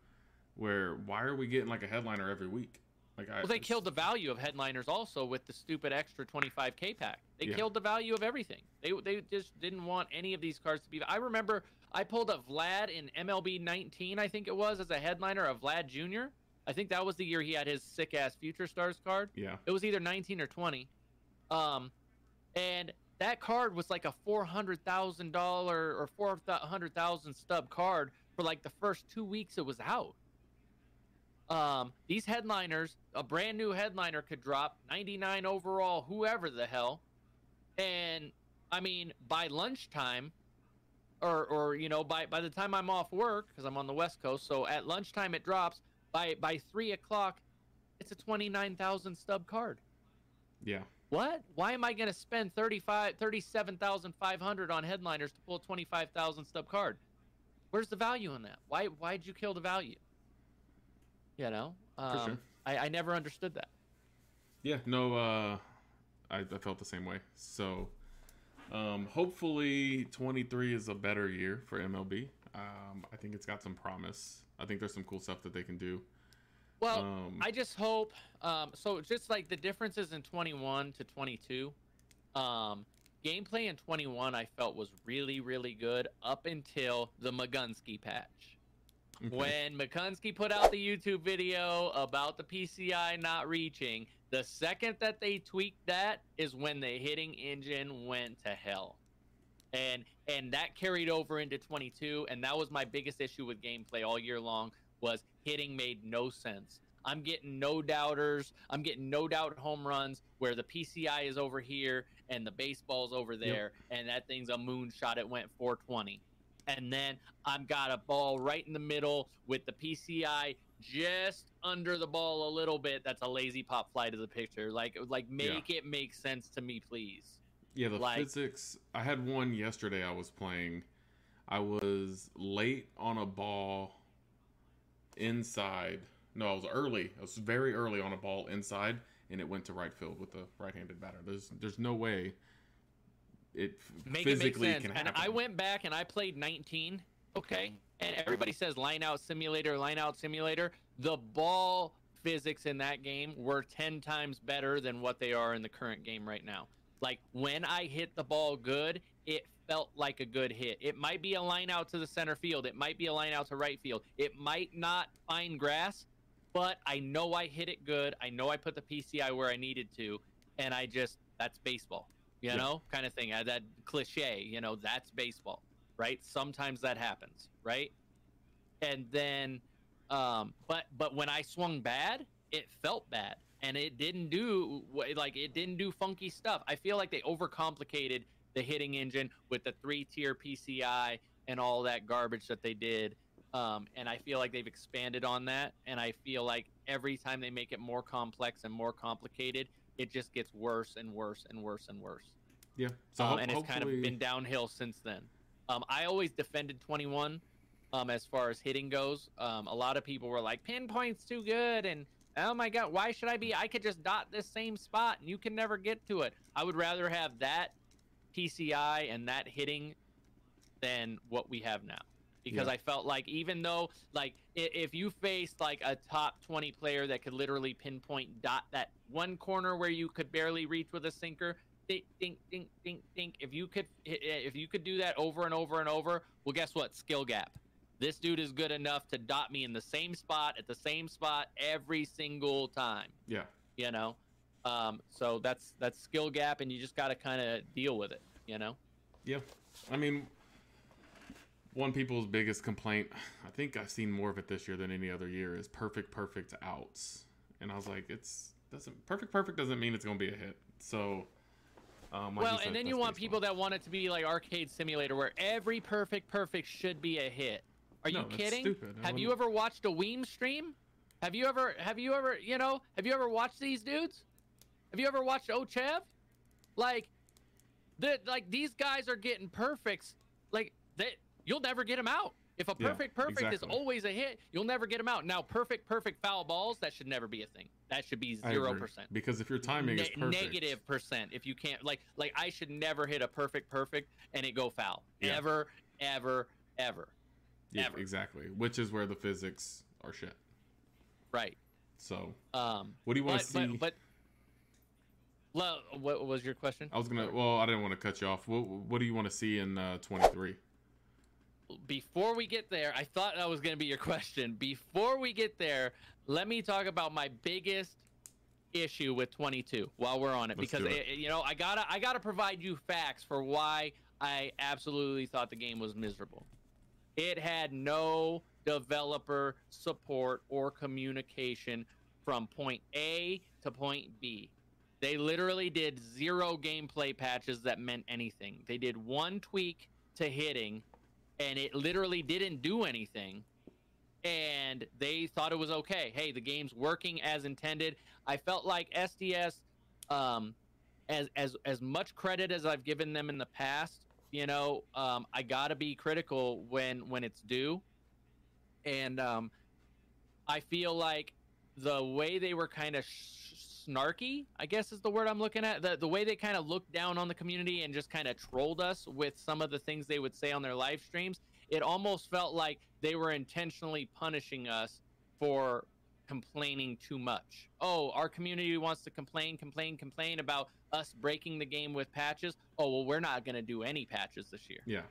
where why are we getting like a headliner every week? Like, well, they killed the value of headliners also with the stupid extra 25K pack. They killed the value of everything. They just didn't want any of these cards to be. I remember I pulled up Vlad in MLB 19, I think it was, as a headliner of Vlad Jr. I think that was the year he had his sick-ass Future Stars card. Yeah. It was either 19 or 20. And that card was like a $400,000 or 400,000 stub card for like the first 2 weeks it was out. These headliners, a brand new headliner could drop 99 overall, whoever the hell. And I mean, by lunchtime, or you know, by the time I'm off work, because I'm on the West Coast, so at lunchtime it drops. By 3 o'clock, it's a 29,000 stub card. Yeah. What? Why am I gonna spend $37,500 on headliners to pull a 25,000 stub card? Where's the value on that? Why'd you kill the value? You know, for sure. I never understood that. Yeah, no, I felt the same way. So, hopefully 23 is a better year for MLB. I think it's got some promise. I think there's some cool stuff that they can do. Well, I just hope, so just like the differences in 21 to 22, gameplay in 21, I felt was really, really good up until the McGunsky patch. Okay. When McGunsky put out the YouTube video about the PCI not reaching, the second that they tweaked that is when the hitting engine went to hell. And that carried over into 22, and that was my biggest issue with gameplay all year long, was hitting made no sense. I'm getting no doubters. I'm getting no doubt home runs where the PCI is over here and the baseball's over there, yep, and that thing's a moonshot. It went 420. And then I've got a ball right in the middle with the PCI just under the ball a little bit. That's a lazy pop fly to the picture. Like make it make sense to me, please. Yeah, the like, physics. I had one yesterday I was playing. I was late on a ball inside. No, I was early. I was very early on a ball inside, and it went to right field with the right-handed batter. There's no way it physically can happen. And I went back and I played 19, okay? And everybody says line out simulator. The ball physics in that game were 10 times better than what they are in the current game right now. Like, when I hit the ball good, it felt like a good hit. It might be a line out to the center field. It might be a line out to right field. It might not find grass, but I know I hit it good. I know I put the PCI where I needed to, and I just, that's baseball. You know, kind of thing. That cliche, you know, that's baseball, right? Sometimes that happens, right? And then, but when I swung bad, it felt bad, and it didn't do funky stuff. I feel like they overcomplicated the hitting engine with the 3-tier PCI and all that garbage that they did. And I feel like they've expanded on that, and I feel like every time they make it more complex and more complicated, it just gets worse and worse and worse and worse. Yeah. So and it's kind of been downhill since then. I always defended 21 as far as hitting goes. A lot of people were like, pinpoint's too good, and oh my god, why should I be? I could just dot this same spot, and you can never get to it. I would rather have that PCI and that hitting than what we have now. Because I felt like even though, like, if you faced, like, a top 20 player that could literally pinpoint dot that one corner where you could barely reach with a sinker, dink, dink, dink, dink, dink. If you could do that over and over and over, well, guess what? Skill gap. This dude is good enough to dot me in the same spot at the same spot every single time. Yeah. You know? So that's skill gap, and you just got to kind of deal with it, you know? Yeah. I mean... One people's biggest complaint, I think I've seen more of it this year than any other year, is perfect outs. And I was like, perfect doesn't mean it's going to be a hit. So, well, and then you want people that want it to be like Arcade Simulator, where every perfect should be a hit. Are you kidding? Stupid. Have you ever watched a Weem stream? Have you ever watched these dudes? Have you ever watched Ochev? Like these guys are getting perfects. Like they. You'll never get them out. If a perfect is always a hit, you'll never get them out. Now, perfect foul balls, that should never be a thing. That should be 0%. Because if your timing is perfect. -% if you can't, like I should never hit a perfect and it go foul. Yeah. Ever. Yeah, ever. Exactly. Which is where the physics are shit. Right. So, what do you want to see? But, what was your question? I didn't want to cut you off. What do you want to see in 23? Before we get there, I thought that was going to be your question. Before we get there, let me talk about my biggest issue with 22 while we're on it. Let's because, it. You know, I gotta provide you facts for why I absolutely thought the game was miserable. It had no developer support or communication from point A to point B. They literally did 0 gameplay patches that meant anything. They did 1 tweak to hitting, and it literally didn't do anything, and they thought it was okay. Hey, the game's working as intended. I felt like SDS, as much credit as I've given them in the past, you know, I gotta be critical when it's due, and I feel like the way they were kind of snarky, I guess is the word I'm looking at, the way they kind of looked down on the community and just kind of trolled us with some of the things they would say on their live streams, it almost felt like they were intentionally punishing us for complaining too much. Oh, our community wants to complain about us breaking the game with patches. Oh, well, we're not going to do any patches this year. Yeah.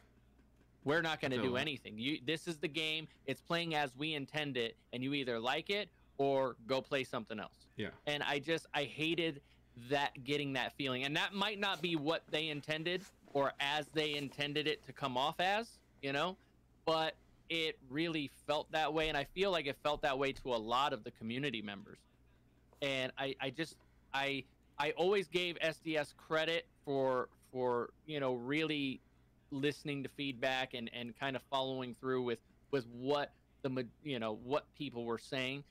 We're not going to do anything. This is the game. It's playing as we intend it, and you either like it or go play something else. Yeah. And I hated that, getting that feeling. And that might not be what they intended or as they intended it to come off as, you know, but it really felt that way. And I feel like it felt that way to a lot of the community members. And I always gave SDS credit for, you know, really listening to feedback and kind of following through with what the, you know, what people were saying.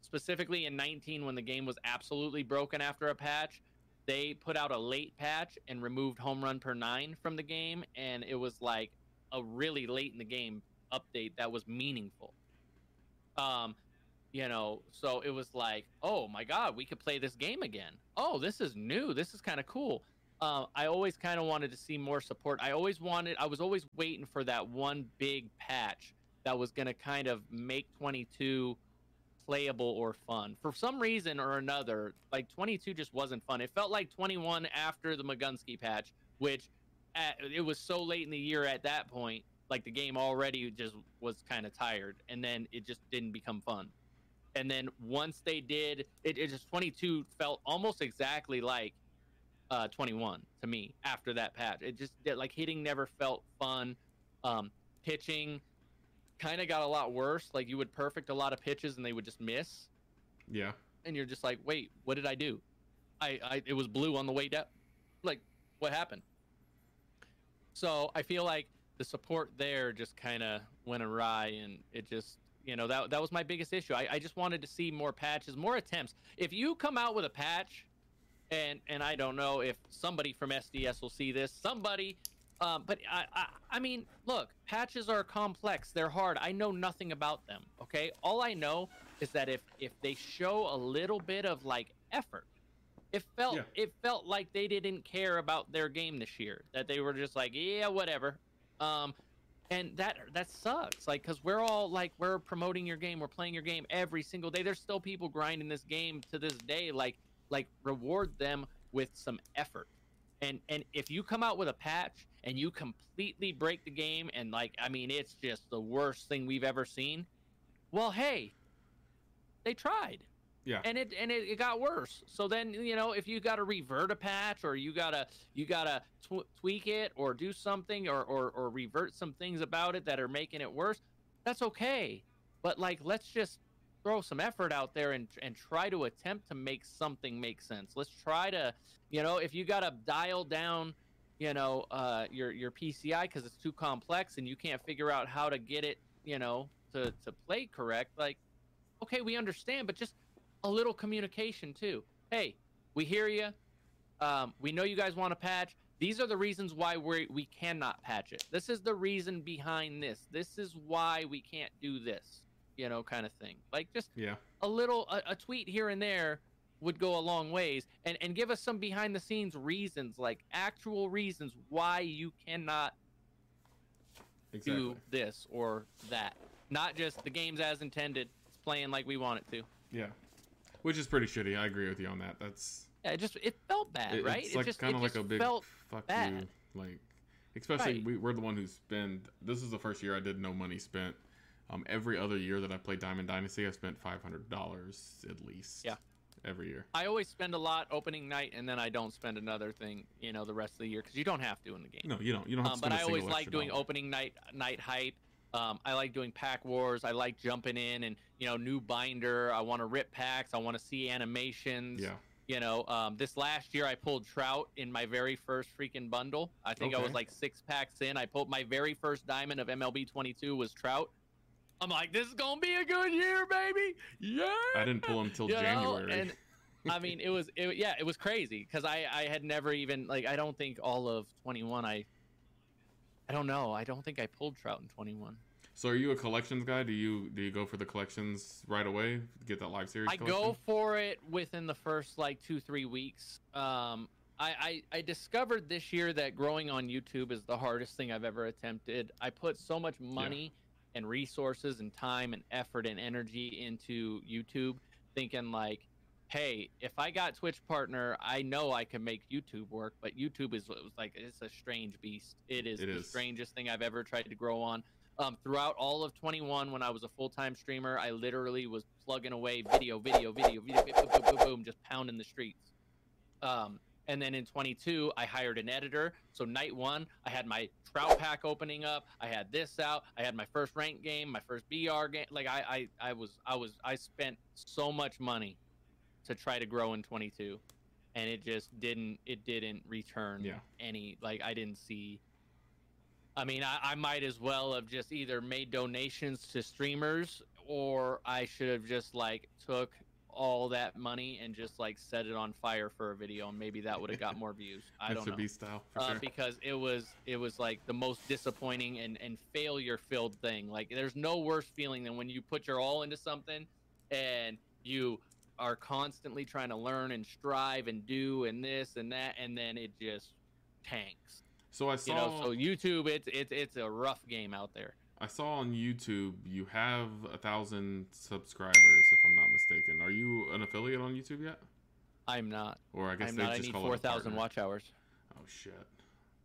Specifically in 19, when the game was absolutely broken after a patch, they put out a late patch and removed home run per 9 from the game, and it was like a really late in the game update that was meaningful. You know, so it was like, oh my god, we could play this game again. Oh, this is new. This is kind of cool. I always kind of wanted to see more support. I was always waiting for that one big patch that was going to kind of make 22 playable or fun. For some reason or another, like 22 just wasn't fun. It felt like 21 after the McGunsky patch, which it was so late in the year at that point, like the game already just was kind of tired, and then it just didn't become fun. And then once they did it just 22 felt almost exactly like 21 to me after that patch. It just, like, hitting never felt fun. Pitching kind of got a lot worse. Like, you would perfect a lot of pitches and they would just miss. Yeah. And you're just like, wait, what did I do? It was blue on the way down. Like, what happened? So I feel like the support there just kind of went awry, and it just, you know, that was my biggest issue. I just wanted to see more patches, more attempts. If you come out with a patch, and I don't know if somebody from SDS will see this, somebody But I mean, look, patches are complex. They're hard. I know nothing about them. Okay. All I know is that if they show a little bit of like effort, it felt like they didn't care about their game this year, that they were just like, yeah, whatever. And that sucks. Like, cause we're all like, we're promoting your game. We're playing your game every single day. There's still people grinding this game to this day. Like reward them with some effort. And if you come out with a patch and you completely break the game and, like, I mean, it's just the worst thing we've ever seen, well, hey, they tried. Yeah. And it got worse. So then, you know, if you got to revert a patch or you got to tweak it or do something or revert some things about it that are making it worse, that's okay. But, like, let's just throw some effort out there and try to attempt to make something make sense. Let's try to, you know, if you got to dial down, you know, your PCI because it's too complex and you can't figure out how to get it, you know, to play correct, like, okay, we understand, but just a little communication too. Hey, we hear you. We know you guys want to patch. These are the reasons why we cannot patch it. This is the reason behind this. This is why we can't do this. You know, kind of thing. Like, just a tweet here and there would go a long ways, and give us some behind the scenes reasons, like actual reasons why you cannot do this or that. Not just the game's as intended, it's playing like we want it to. Yeah, which is pretty shitty. I agree with you on that. That's it felt bad, right? It's like kind of like a big fuck you, like, especially we're the one who spent. This is the first year I did no money spent. Every other year that I played Diamond Dynasty, I spent $500 at least. Yeah, every year. I always spend a lot opening night, and then I don't spend another thing, you know, the rest of the year, because you don't have to in the game. No, you don't. You don't have to. But I always like doing opening night hype. I like doing pack wars. I like jumping in and, you know, new binder. I want to rip packs. I want to see animations. Yeah. You know, this last year I pulled Trout in my very first freaking bundle. I think I was like 6 packs in. I pulled my very first diamond of MLB 22 was Trout. I'm like, this is gonna be a good year, baby. Yeah. I didn't pull him till January. And I mean, it was crazy because I had never even, like, I don't think all of 21 I don't know. I don't think I pulled Trout in 21. So are you a collections guy? Do you go for the collections right away? Get that live series collection? I go for it within the first like 2-3 weeks. I discovered this year that growing on YouTube is the hardest thing I've ever attempted. I put so much money and resources and time and effort and energy into YouTube, thinking like, hey, if I got Twitch partner, I know I can make YouTube work. But YouTube was like, it's a strange beast. It is the strangest thing I've ever tried to grow on. Throughout all of 21, when I was a full-time streamer, I literally was plugging away video, boom, just pounding the streets. And then in 22, I hired an editor. So night one, I had my Trout pack opening up. I had this out. I had my first ranked game, my first BR game. Like I spent so much money to try to grow in 22, and it just didn't return any. Like I didn't see. I mean, I might as well have just either made donations to streamers, or I should have just like took all that money and just like set it on fire for a video, and maybe that would have got more views. I don't know. SB style, for sure. Because it was like the most disappointing and failure filled thing. Like there's no worse feeling than when you put your all into something and you are constantly trying to learn and strive and do and this and that, and then it just tanks. So I saw, you know, so YouTube, it's a rough game out there. I saw on YouTube you have 1,000 subscribers, if I'm not mistaken. Are you an affiliate on YouTube yet? I'm not. Or I guess I'm not. I need 4,000 watch hours. Oh shit!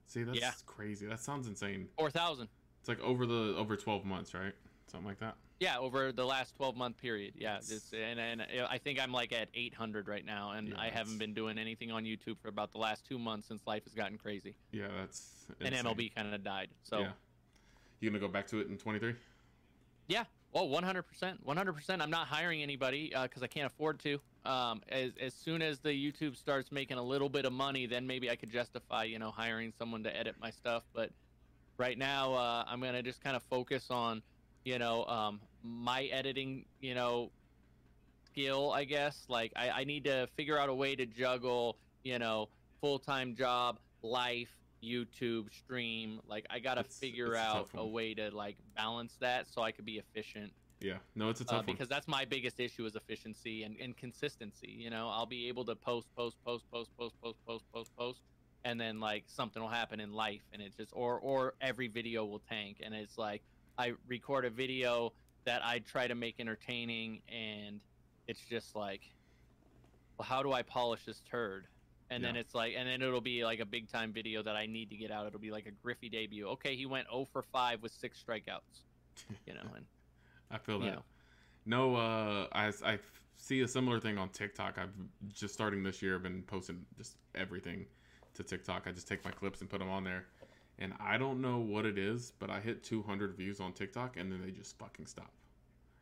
See, that's crazy. That sounds insane. 4,000. It's like over 12 months, right? Something like that. Yeah, over the last 12-month period. Yeah, and I think I'm like at 800 right now, and I haven't been doing anything on YouTube for about the last 2 months since life has gotten crazy. Yeah, that's insane. And MLB kind of died, so. Yeah. You gonna go back to it in 23? Yeah. Oh, 100%. 100%. I'm not hiring anybody because I can't afford to. As soon as the YouTube starts making a little bit of money, then maybe I could justify, you know, hiring someone to edit my stuff. But right now, I'm gonna just kind of focus on, you know, my editing, you know, skill. I guess like I need to figure out a way to juggle, you know, full-time job, life, YouTube stream. Like, I gotta figure out a way to like balance that so I could be efficient. Yeah, no, it's a tough one. Because that's my biggest issue is efficiency and consistency. You know, I'll be able to post, and then like something will happen in life, and it's just or every video will tank, and it's like I record a video that I try to make entertaining, and it's just like, well, how do I polish this turd? And then it's like, and then it'll be like a big time video that I need to get out. It'll be like a Griffey debut. Okay, he went 0-for-5 with 6 strikeouts. You know, and I feel that. You know. No, I see a similar thing on TikTok. I've just starting this year. I've been posting just everything to TikTok. I just take my clips and put them on there. And I don't know what it is, but I hit 200 views on TikTok, and then they just fucking stop.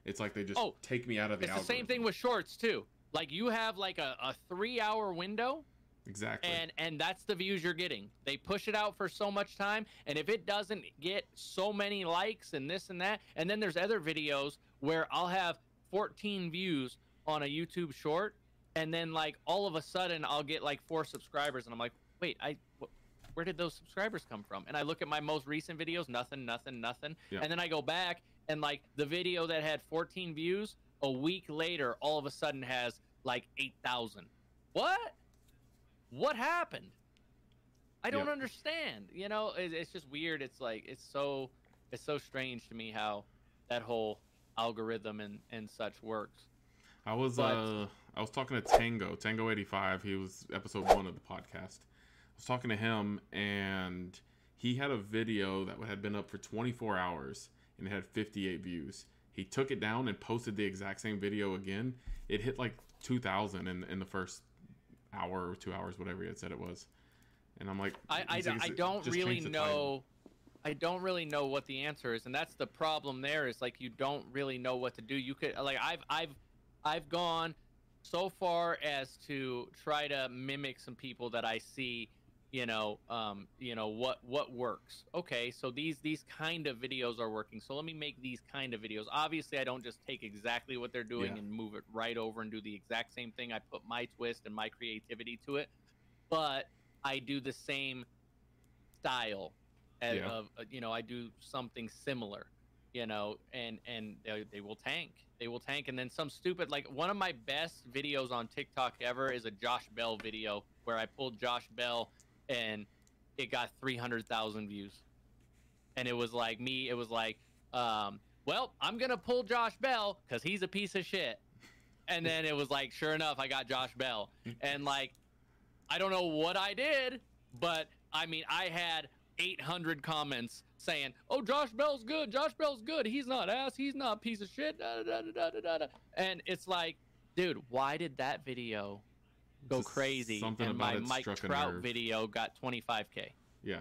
It's like they just take me out of the algorithm. It's the same thing with shorts too. Like you have like a 3-hour window. Exactly. And that's the views you're getting. They push it out for so much time, and if it doesn't get so many likes and this and that, and then there's other videos where I'll have 14 views on a YouTube short, and then like all of a sudden I'll get like 4 subscribers, and I'm like, wait, where did those subscribers come from? And I look at my most recent videos, nothing. Yeah. And then I go back, and like the video that had 14 views a week later all of a sudden has like 8,000. What happened? I don't understand. You know, it's just weird. It's like it's so strange to me how that whole algorithm and such works. I was talking to Tango 85. He was episode 1 of the podcast. I was talking to him, and he had a video that had been up for 24 hours and it had 58 views. He took it down and posted the exact same video again. It hit like 2,000 in the first hour or 2 hours, whatever he had said it was. And I'm like, I don't really know. I don't really know what the answer is, and that's the problem. There is like you don't really know what to do. You could like I've gone so far as to try to mimic some people that I see. You know what works. Okay, so these kind of videos are working. So let me make these kind of videos. Obviously, I don't just take exactly what they're doing and move it right over and do the exact same thing. I put my twist and my creativity to it, but I do the same style. As of you know, I do something similar. You know, and they will tank. They will tank, and then some stupid like one of my best videos on TikTok ever is a Josh Bell video where I pulled Josh Bell. And it got 300,000 views, and it was like me. It was like, well, I'm gonna pull Josh Bell because he's a piece of shit. And then it was like, sure enough, I got Josh Bell, and like, I don't know what I did, but I mean, I had 800 comments saying, "Oh, Josh Bell's good. Josh Bell's good. He's not ass. He's not a piece of shit." Da, da, da, da, da, da. And it's like, dude, why did that video go crazy and my Mike Trout video got 25K? Yeah,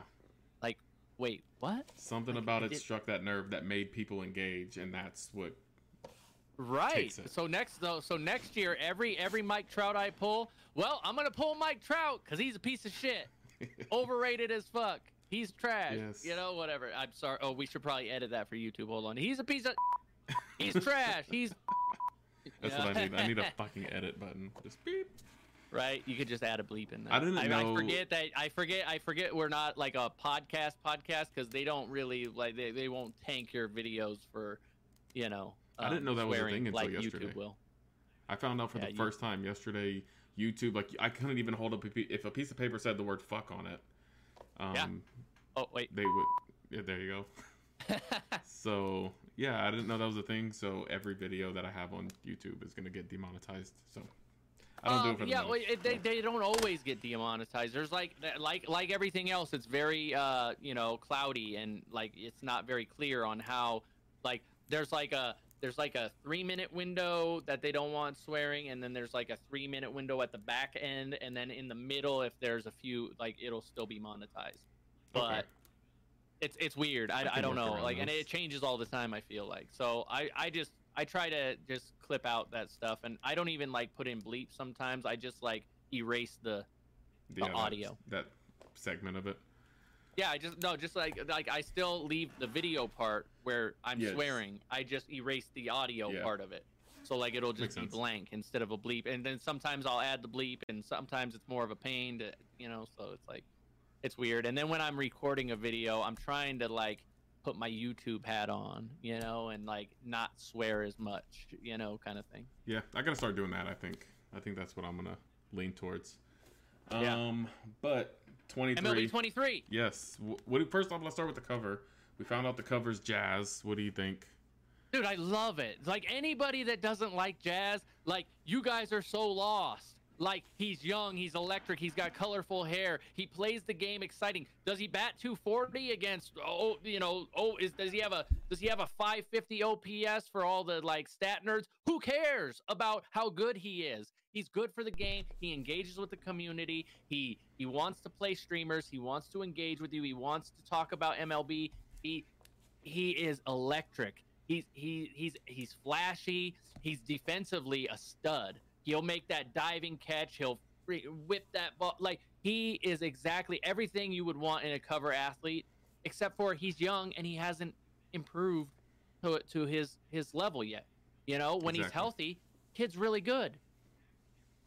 like wait, what? Something like, about it struck that nerve that made people engage, and that's what takes it. So next year every Mike Trout I pull, well, I'm gonna pull Mike Trout because he's a piece of shit. Overrated as fuck, he's trash. You know, whatever. I'm sorry. Oh, we should probably edit that for YouTube. Hold on. He's a piece of he's trash, he's that's what I need a fucking edit button, just beep. Right, you could just add a bleep in there. I know. I forget. We're not like a podcast because they don't really like they won't tank your videos for, you know. I didn't know that was a thing until like yesterday. YouTube will. I found out for the first time yesterday. YouTube, like I couldn't even hold up if a piece of paper said the word "fuck" on it. Oh wait. They would. Yeah, there you go. So yeah, I didn't know that was a thing. So every video that I have on YouTube is gonna get demonetized. So. I don't do it for they don't always get demonetized. There's like everything else, it's very you know, cloudy, and like it's not very clear on how like there's like a 3-minute window that they don't want swearing, and then there's like a 3-minute window at the back end, and then in the middle if there's a few like it'll still be monetized. But it's weird. I don't know. Like and it changes all the time, I feel like. So I try to just clip out that stuff, and I don't even like put in bleep sometimes. I just like erase the audio. That segment of it. Yeah, I just like I still leave the video part where I'm swearing. I just erase the audio part of it. So like it'll just be blank instead of a bleep. And then sometimes I'll add the bleep, and sometimes it's more of a pain to, you know, so it's like It's weird. And then when I'm recording a video, I'm trying to like put my YouTube hat on, you know, and like not swear as much, you know, kind of thing. Yeah, I gotta start doing that. I think that's what I'm gonna lean towards. But 23. MLB 23. Yes. First off, let's start with the cover. We found out the cover's jazz. What do you think? Dude, I love it. Like, anybody that doesn't like jazz, like, you guys are so lost. Like, he's young, he's electric, he's got colorful hair, he plays the game exciting. Does he bat 240 against, oh, you know, oh, does he have a 550 OPS for all the, like, stat nerds? Who cares about how good he is? He's good for the game. He engages with the community. He wants to play streamers. He wants to engage with you. He wants to talk about MLB. He is electric. He's flashy. He's defensively a stud. He'll make that diving catch. He'll whip that ball. Like, he is exactly everything you would want in a cover athlete, except for he's young and he hasn't improved to his level yet. You know, when he's healthy, kid's really good.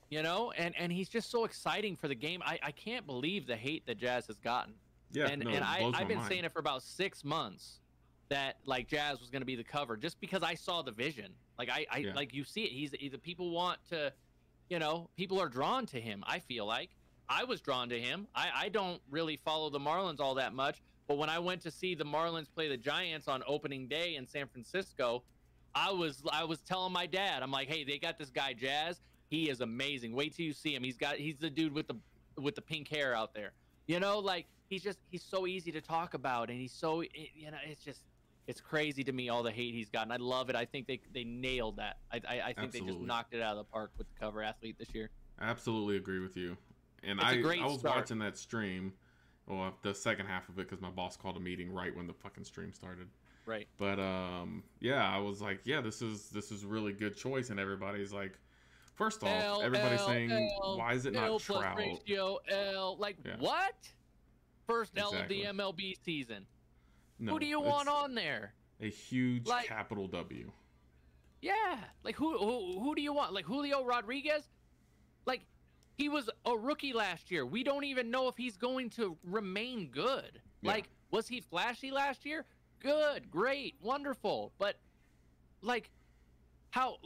You know, and he's just so exciting for the game. I can't believe the hate that Jazz has gotten. Yeah, and I've been saying it for about 6 months that like Jazz was going to be the cover, just because I saw the vision. Like like you see it. He's the people want to, you know, people are drawn to him. I feel like I was drawn to him. I don't really follow the Marlins all that much, but when I went to see the Marlins play the Giants on opening day in San Francisco, I was telling my dad, I'm like, hey, they got this guy Jazz. He is amazing. Wait till you see him. He's the dude with the pink hair out there. You know, like he's so easy to talk about, and he's so, you know, it's just. It's crazy to me all the hate he's gotten. I love it. I think they nailed that. I think Absolutely. They just knocked it out of the park with the cover athlete this year. Absolutely agree with you. And I was watching that stream, well, the second half of it, because my boss called a meeting right when the fucking stream started. Right. But yeah, I was like, yeah, this is a really good choice, and everybody's like, first off, everybody's saying, why is it not Trout? Like what? First L of the MLB season. No, who do you want on there? A huge like, capital W. Yeah, like who do you want? Like Julio Rodriguez? Like he was a rookie last year. We don't even know if he's going to remain good. Yeah. Like was he flashy last year? Good, great, wonderful. But like how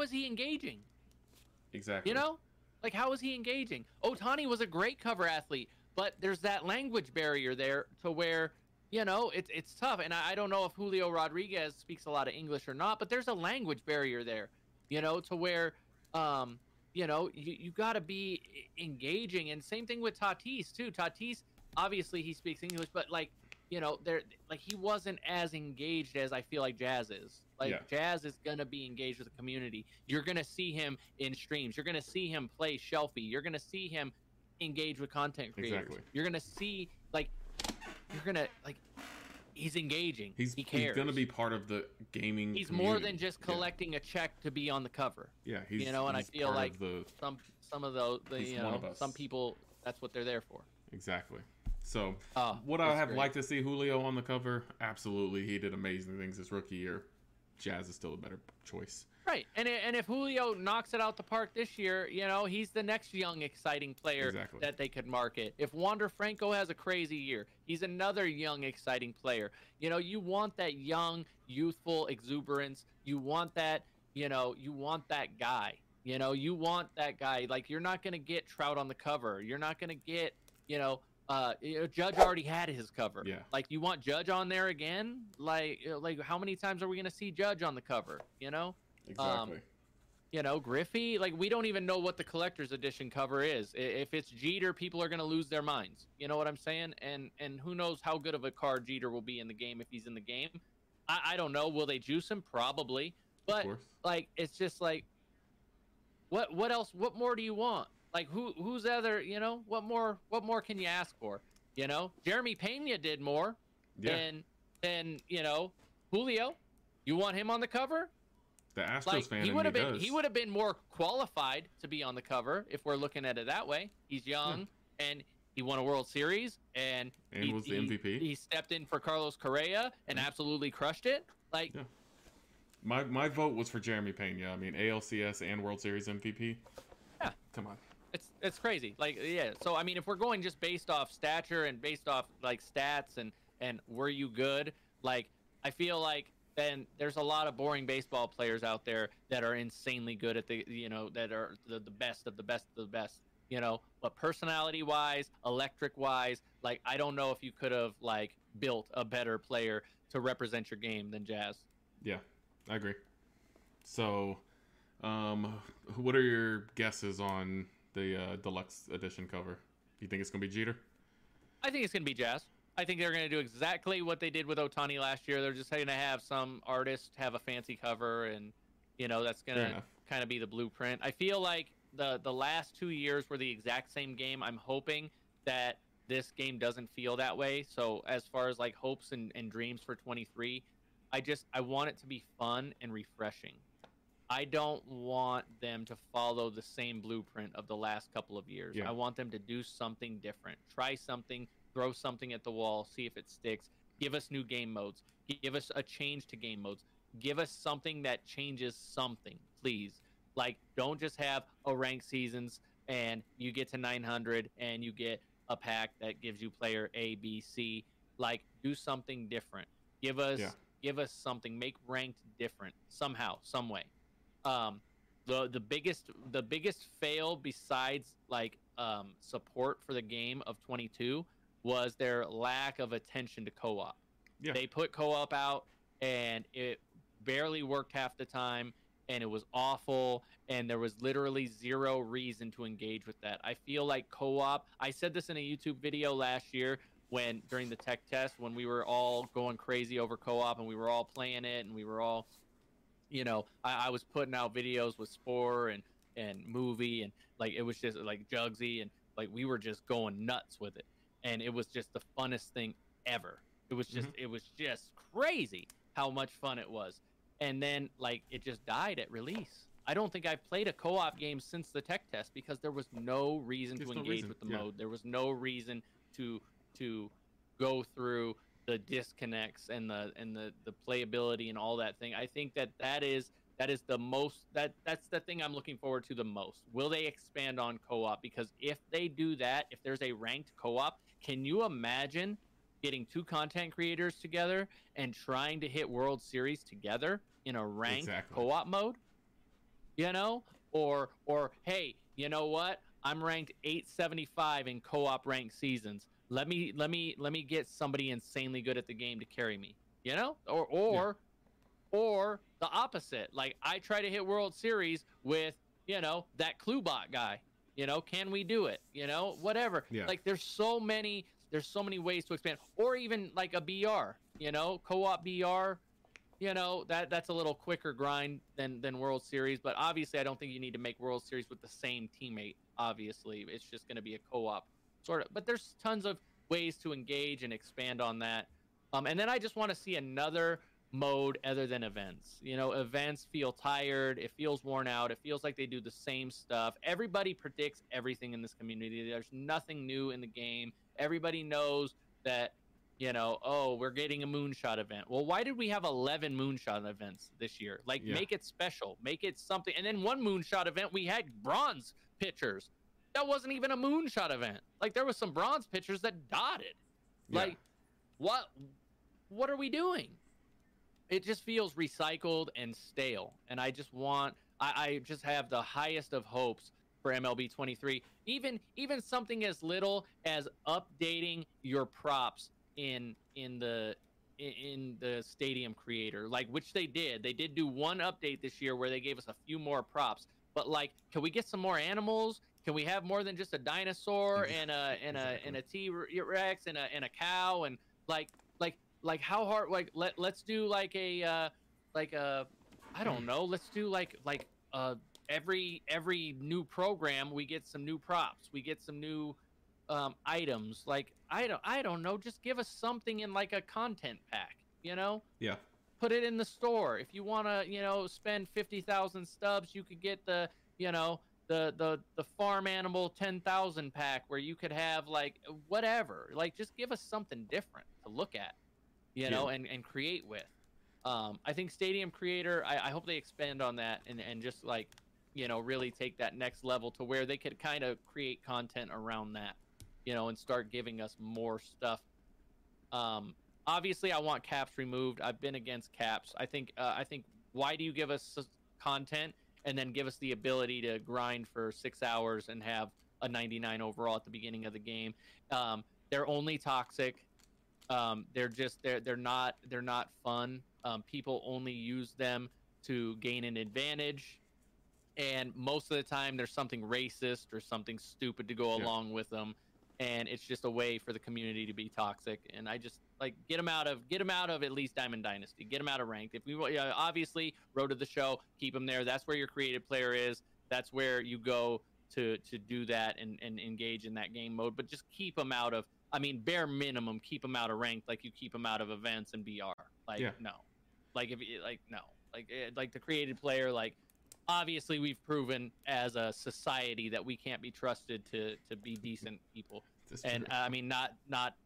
is he engaging? Exactly. You know? Like how is he engaging? Ohtani was a great cover athlete. But there's that language barrier there to where, you know, it's tough. And I don't know if Julio Rodriguez speaks a lot of English or not, but there's a language barrier there, you know, to where, you know, you got to be engaging. And same thing with Tatis, too. Tatis, obviously, he speaks English, but, like, you know, he wasn't as engaged as I feel like Jazz is. Like, yeah. Jazz is going to be engaged with the community. You're going to see him in streams. You're going to see him play Shelfie. You're going to see him engage with content creators. Exactly. You're gonna see he's engaging. He cares. He's gonna be part of the gaming. He's community. More than just collecting a check to be on the cover. Yeah, he's, you know, and I feel like some of those, you know, some people, that's what they're there for. Exactly. So would I have liked to see Julio on the cover? Absolutely, he did amazing things this rookie year. Jazz is still a better choice. Right, and if Julio knocks it out the park this year, you know, he's the next young, exciting player that they could market. If Wander Franco has a crazy year, he's another young, exciting player. You know, you want that young, youthful exuberance. You want that, you know, you want that guy. You know, you want that guy. Like, you're not going to get Trout on the cover. You're not going to get, you know, Judge already had his cover. Yeah. Like, you want Judge on there again? Like how many times are we going to see Judge on the cover, you know? Exactly. You know, Griffey, like, we don't even know what the collector's edition cover is. If it's Jeter, people are going to lose their minds. You know what I'm saying? And who knows how good of a card Jeter will be in the game if he's in the game. I don't know. Will they juice him? Probably. But, like, it's just like, what else? What more do you want? Like, who's other, you know, what more can you ask for? You know, Jeremy Pena did more than, you know, Julio. You want him on the cover? The Astros fan, he would have been more qualified to be on the cover if we're looking at it that way. He's young, and he won a World Series, and he was the MVP. He stepped in for Carlos Correa and absolutely crushed it. Like, yeah. My vote was for Jeremy Pena. I mean, ALCS and World Series MVP. Yeah, come on. It's crazy. Like, yeah. So, I mean, if we're going just based off stature and based off, like, stats and were you good, like, I feel like then there's a lot of boring baseball players out there that are insanely good at the, you know, that are the best of the best of the best, you know. But personality-wise, electric-wise, like, I don't know if you could have, like, built a better player to represent your game than Jazz. Yeah, I agree. So, what are your guesses on the deluxe edition cover? You think it's gonna be Jeter? I think it's gonna be Jazz. I think they're gonna do exactly what they did with Otani last year. They're just gonna have some artist have a fancy cover, and you know that's gonna kind of be the blueprint. I feel like the last 2 years were the exact same game. I'm hoping that this game doesn't feel that way. So as far as like hopes and dreams for 23, I want it to be fun and refreshing. I don't want them to follow the same blueprint of the last couple of years. Yeah. I want them to do something different. Try something, throw something at the wall, see if it sticks. Give us new game modes. Give us a change to game modes. Give us something that changes something, please. Like, don't just have a ranked seasons and you get to 900 and you get a pack that gives you player A, B, C. Like, do something different. Give us something. Make ranked different somehow, some way. The biggest fail besides like support for the game of 22 was their lack of attention to co-op. Yeah. They put co-op out and it barely worked half the time and it was awful and there was literally zero reason to engage with that. I feel like co-op, I said this in a YouTube video last year during the tech test when we were all going crazy over co-op and we were all playing it and we were all, you know, I was putting out videos with Spore and Movie and like it was just like Jugsy and like we were just going nuts with it and it was just the funnest thing ever. It was just it was just crazy how much fun it was, and then like it just died at release. I don't think I've played a co-op game since the tech test because there was no reason to engage with the mode. There was no reason to go through the disconnects and the playability and all that thing. I think that is the most that's the thing I'm looking forward to the most. Will they expand on co-op? Because if they do that, if there's a ranked co-op, can you imagine getting two content creators together and trying to hit World Series together in a ranked co-op mode? You know, or hey, you know what? I'm ranked 875 in co-op ranked seasons. Let me get somebody insanely good at the game to carry me, you know, or the opposite. Like I try to hit World Series with, you know, that Klubot guy, you know, can we do it? You know, whatever. Yeah. Like there's so many ways to expand, or even like a BR, you know, co-op BR, you know, that's a little quicker grind than World Series. But obviously I don't think you need to make World Series with the same teammate. Obviously it's just going to be a co-op. Sort of, but there's tons of ways to engage and expand on that. And then I just want to see another mode other than events. You know, events feel tired. It feels worn out. It feels like they do the same stuff. Everybody predicts everything in this community. There's nothing new in the game. Everybody knows that, you know, oh, we're getting a moonshot event. Well, why did we have 11 moonshot events this year? Like, make it special. Make it something. And then one moonshot event, we had bronze pitchers. That wasn't even a moonshot event. Like there was some bronze pitchers that dotted. Like, what are we doing? It just feels recycled and stale. And I just want, I just have the highest of hopes for MLB 23. Even something as little as updating your props in the stadium creator, like which they did. They did do one update this year where they gave us a few more props. But like, can we get some more animals? Can we have more than just a dinosaur and a T-Rex and a cow and like how hard let's do like a I don't know, let's do like every new program we get some new props, we get some new items. Like I don't know, just give us something in like a content pack, you know? Yeah. Put it in the store. If you want to, you know, spend 50,000 stubs, you could get the, you know, the farm animal 10,000 pack where you could have like whatever. Like just give us something different to look at, you know, and create with. I think Stadium Creator, I hope they expand on that and just like you know, really take that next level to where they could kind of create content around that, you know, and start giving us more stuff. Obviously, I want caps removed. I've been against caps. I think why do you give us content and then give us the ability to grind for 6 hours and have a 99 overall at the beginning of the game? They're only toxic. They're not fun. People only use them to gain an advantage, and most of the time there's something racist or something stupid to go along with them, and it's just a way for the community to be toxic. And I just like get them out of at least Diamond Dynasty, get them out of ranked. If we obviously Road to the Show, keep them there. That's where your creative player is. That's where you go to do that and engage in that game mode. But just keep them out of, I mean, bare minimum, keep them out of ranked like you keep them out of events and BR. Like, no. Like, if you, like, no. Like the created player, like, obviously we've proven as a society that we can't be trusted to be decent people. And, true. I mean, not,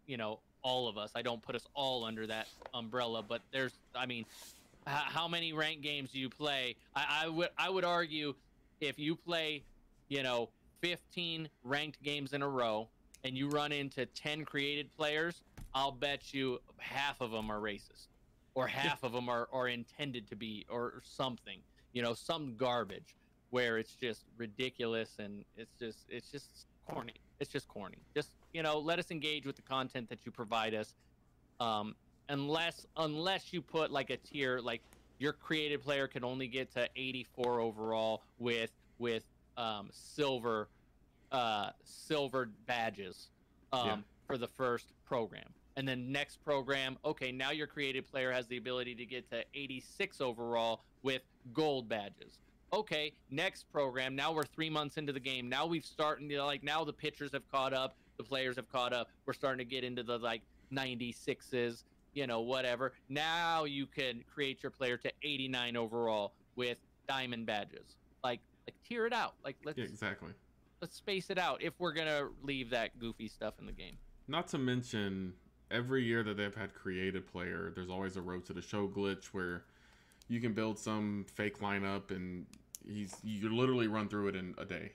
you know, all of us. I don't put us all under that umbrella. But there's, I mean, how many ranked games do you play? I would argue if you play, you know, 15 ranked games in a row, and you run into 10 created players, I'll bet you half of them are racist, or half of them are intended to be, or something, you know, some garbage where it's just ridiculous. And it's just corny. It's just corny. Just, you know, let us engage with the content that you provide us. Unless you put like a tier, like your created player can only get to 84 overall with silver badges for the first program, and then next program, okay, now your creative player has the ability to get to 86 overall with gold badges. Okay, next program, now we're 3 months into the game, now we've started, you know, like now the pitchers have caught up, the players have caught up, we're starting to get into the like 96s, you know, whatever. Now you can create your player to 89 overall with diamond badges. Like tier it out. Like let's exactly. Let's space it out if we're gonna leave that goofy stuff in the game. Not to mention, every year that they've had created player, there's always a Road to the Show glitch where you can build some fake lineup and you literally run through it in a day.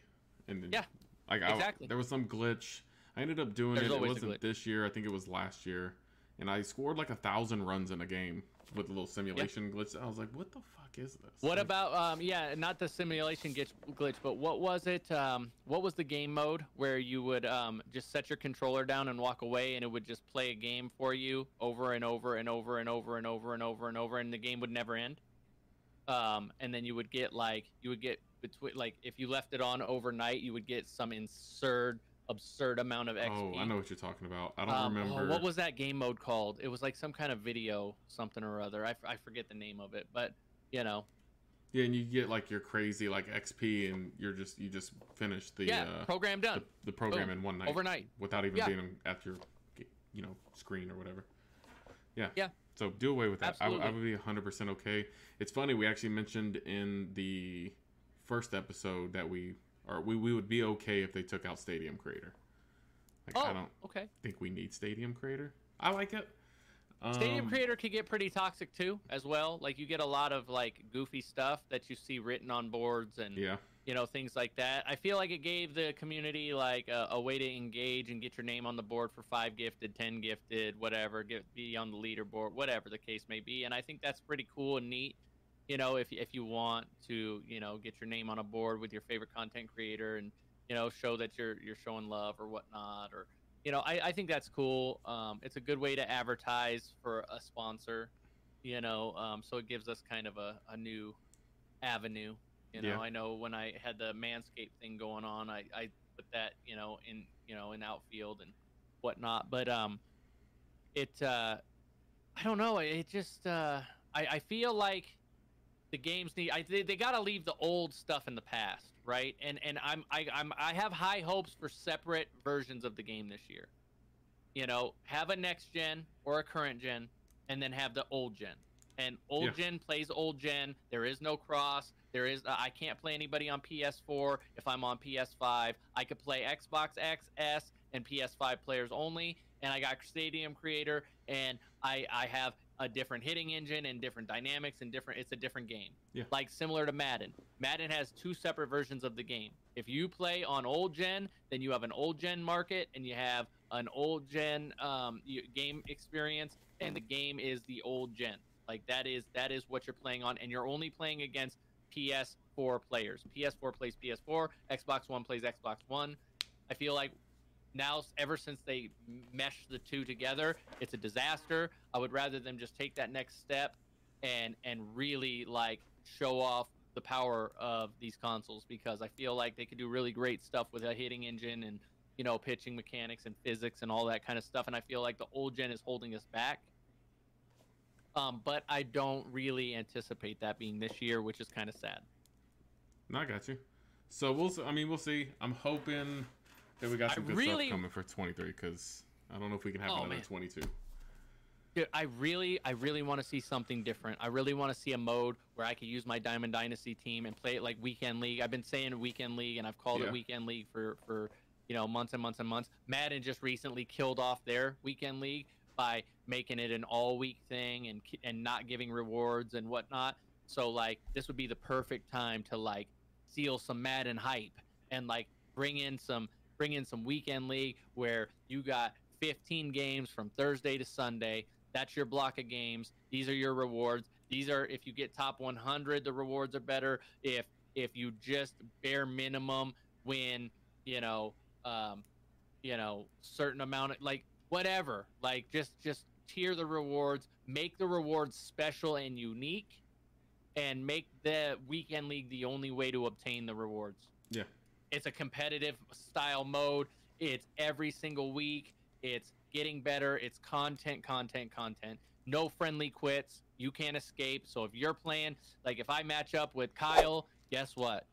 And then, exactly. There was some glitch. I ended up doing it. It wasn't this year. I think it was last year. And I scored like 1,000 runs in a game with a little simulation glitch. I was like, what the fuck is this? What like, about not the simulation glitch, but what was it? What was the game mode where you would just set your controller down and walk away, and it would just play a game for you over and over and over and over and over and over and over, and the game would never end? And then you would get between, like, if you left it on overnight, you would get some absurd amount of XP. Oh, I know what you're talking about. I don't remember. What was that game mode called? It was like some kind of video something or other. I forget the name of it, but you know. Yeah, and you get like your crazy like XP, and you just finish the program done. The program in one night. Overnight. Without even being at your, you know, screen or whatever. Yeah. Yeah. So do away with that. I would be 100% okay. It's funny, we actually mentioned in the first episode that we would be okay if they took out Stadium Creator. Like, I don't think we need Stadium Creator. I like it. Stadium Creator can get pretty toxic too, as well. Like, you get a lot of like goofy stuff that you see written on boards and you know, things like that. I feel like it gave the community like a way to engage and get your name on the board for 5 gifted, 10 gifted, whatever. Be on the leaderboard, whatever the case may be. And I think that's pretty cool and neat. You know, if you want to, you know, get your name on a board with your favorite content creator and, you know, show that you're showing love or whatnot, or, you know, I think that's cool. It's a good way to advertise for a sponsor, you know, so it gives us kind of a new avenue. You know, I know when I had the Manscaped thing going on, I put that, you know, in outfield and whatnot. But I don't know. It just I feel like the games need. They gotta leave the old stuff in the past, right? And I have high hopes for separate versions of the game this year. You know, have a next gen or a current gen, and then have the old gen. And old gen plays old gen. There is no cross. There is I can't play anybody on PS4 if I'm on PS5. I could play Xbox X, S, and PS5 players only. And I got Stadium Creator, and I have a different hitting engine and different dynamics and different, it's a different game. Yeah. Like similar to Madden. Madden has two separate versions of the game. If you play on old gen, then you have an old gen market and you have an old gen game experience, and the game is the old gen. Like that is what you're playing on, and you're only playing against PS4 players. PS4 plays PS4, Xbox One plays Xbox One. I feel like now, ever since they meshed the two together, it's a disaster. I would rather them just take that next step and really like show off the power of these consoles, because I feel like they could do really great stuff with a hitting engine and, you know, pitching mechanics and physics and all that kind of stuff. And I feel like the old gen is holding us back. But I don't really anticipate that being this year, which is kind of sad. No, I got you. So we'll see. I'm hoping that we got some good stuff coming for 23, because I don't know if we can have another 22. Dude, I really want to see something different. I really want to see a mode where I could use my Diamond Dynasty team and play it like Weekend League. I've been saying Weekend League, and I've called it Weekend League for you know, months and months and months. Madden just recently killed off their Weekend League by making it an all-week thing and not giving rewards and whatnot. So, like, this would be the perfect time to, like, seal some Madden hype and, like, bring in some Weekend League where you got 15 games from Thursday to Sunday. That's your block of games. These are your rewards. These are, if you get top 100, the rewards are better. If you just bare minimum win, certain amount of, like, whatever, like just tier the rewards, make the rewards special and unique, and make the Weekend League the only way to obtain the rewards. Yeah, it's a competitive style mode. It's every single week. It's getting better. It's content. No friendly quits. You can't escape. So if you're playing, like if I match up with Kyle, guess what?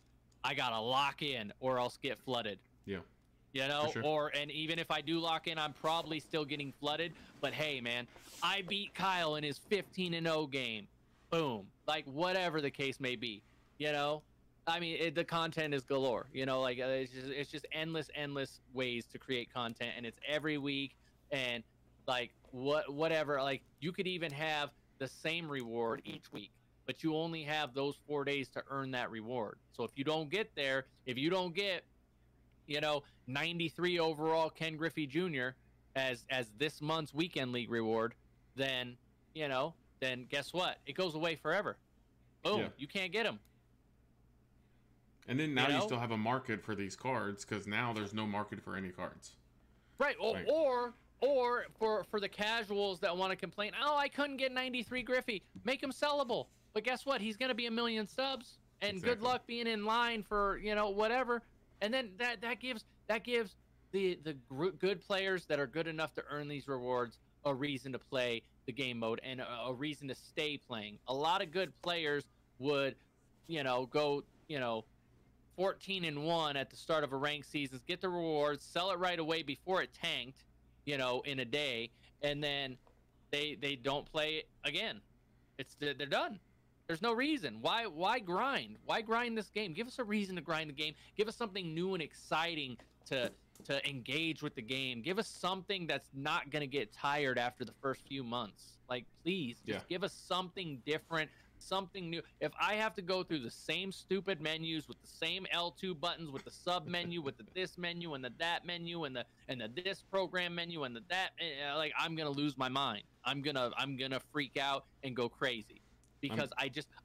I gotta lock in or else get flooded. Yeah. You know, sure. And even if I do lock in, I'm probably still getting flooded. But hey, man, I beat Kyle in his 15-0 game. Boom. Like, whatever the case may be, you know, I mean, the content is galore, you know, like it's just endless ways to create content. And it's every week, and like whatever, like you could even have the same reward each week, but you only have those 4 days to earn that reward. So if you don't get there, if you don't get, you know, 93 overall Ken Griffey Jr. as this month's Weekend League reward, then, you know, then guess what? It goes away forever. Boom. Yeah. You can't get him. And then now you still have a market for these cards, because now there's no market for any cards. Right. Like, or for the casuals that want to complain, oh, I couldn't get 93 Griffey. Make him sellable. But guess what? He's going to be 1 million subs, and good luck being in line for, you know, whatever. And then that gives the good players that are good enough to earn these rewards a reason to play the game mode and a reason to stay playing. A lot of good players would, you know, go, you know, 14-1 at the start of a ranked season, get the rewards, sell it right away before it tanked, you know, in a day, and then they don't play again. They're done. There's no reason. Why grind? Why grind this game? Give us a reason to grind the game. Give us something new and exciting to engage with the game. Give us something that's not going to get tired after the first few months. Like, please, just give us something different, something new. If I have to go through the same stupid menus with the same L2 buttons, with the sub menu, with the this menu and the that menu and the this program menu and the that, like, I'm going to lose my mind. I'm going to freak out and go crazy. Because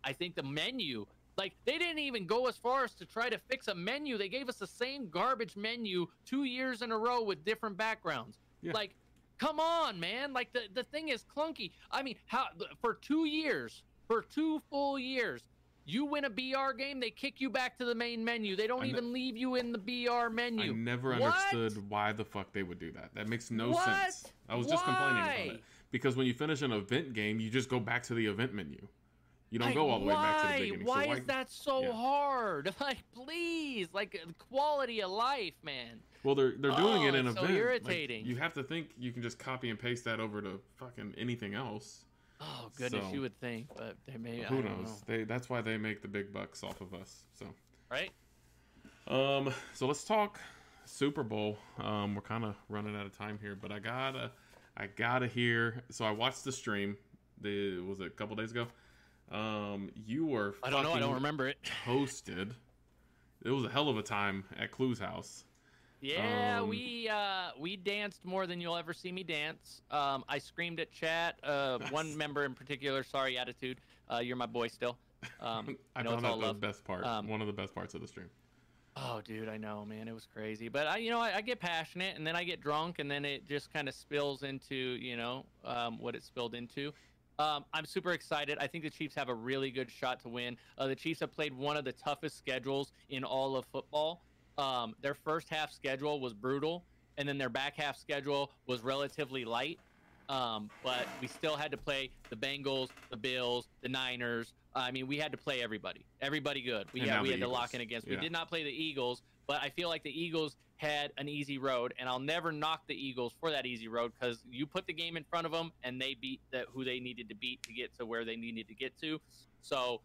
I think the menu, like, they didn't even go as far as to try to fix a menu. They gave us the same garbage menu 2 years in a row with different backgrounds. Yeah. Like, come on, man. Like, the thing is clunky. I mean, for 2 years, for 2 full years, you win a BR game, they kick you back to the main menu. They don't even leave you in the BR menu. I never understood why the fuck they would do that. That makes no sense. I was just complaining about it. Because when you finish an event game, you just go back to the event menu. You don't go all the way back to the beginning. Why is that so hard? Like, please, like, quality of life, man. Well, they're doing it in an event. So irritating. Like, you have to think you can just copy and paste that over to fucking anything else. Oh goodness, so, you would think, but they may. Who knows? That's why they make the big bucks off of us. So. Right. So let's talk Super Bowl. We're kind of running out of time here, but I gotta hear. So I watched the stream. was it a couple days ago? You were fucking I don't remember it. Hosted. It was a hell of a time at Klue's house. Yeah, we danced more than you'll ever see me dance. I screamed at chat. One member in particular, sorry attitude. You're my boy still. I know it's all love. Best part. One of the best parts of the stream. Oh, dude, I know, man. It was crazy. But, I get passionate, and then I get drunk, and then it just kind of spills into, what it spilled into. I'm super excited. I think the Chiefs have a really good shot to win. The Chiefs have played one of the toughest schedules in all of football. Their first half schedule was brutal, and then their back half schedule was relatively light. But we still had to play the Bengals, the Bills, the Niners. I mean, we had to play everybody. Everybody good. We had to lock in against. Yeah. We did not play the Eagles, but I feel like the Eagles had an easy road, and I'll never knock the Eagles for that easy road because you put the game in front of them, and they beat who they needed to beat to get to where they needed to get to. So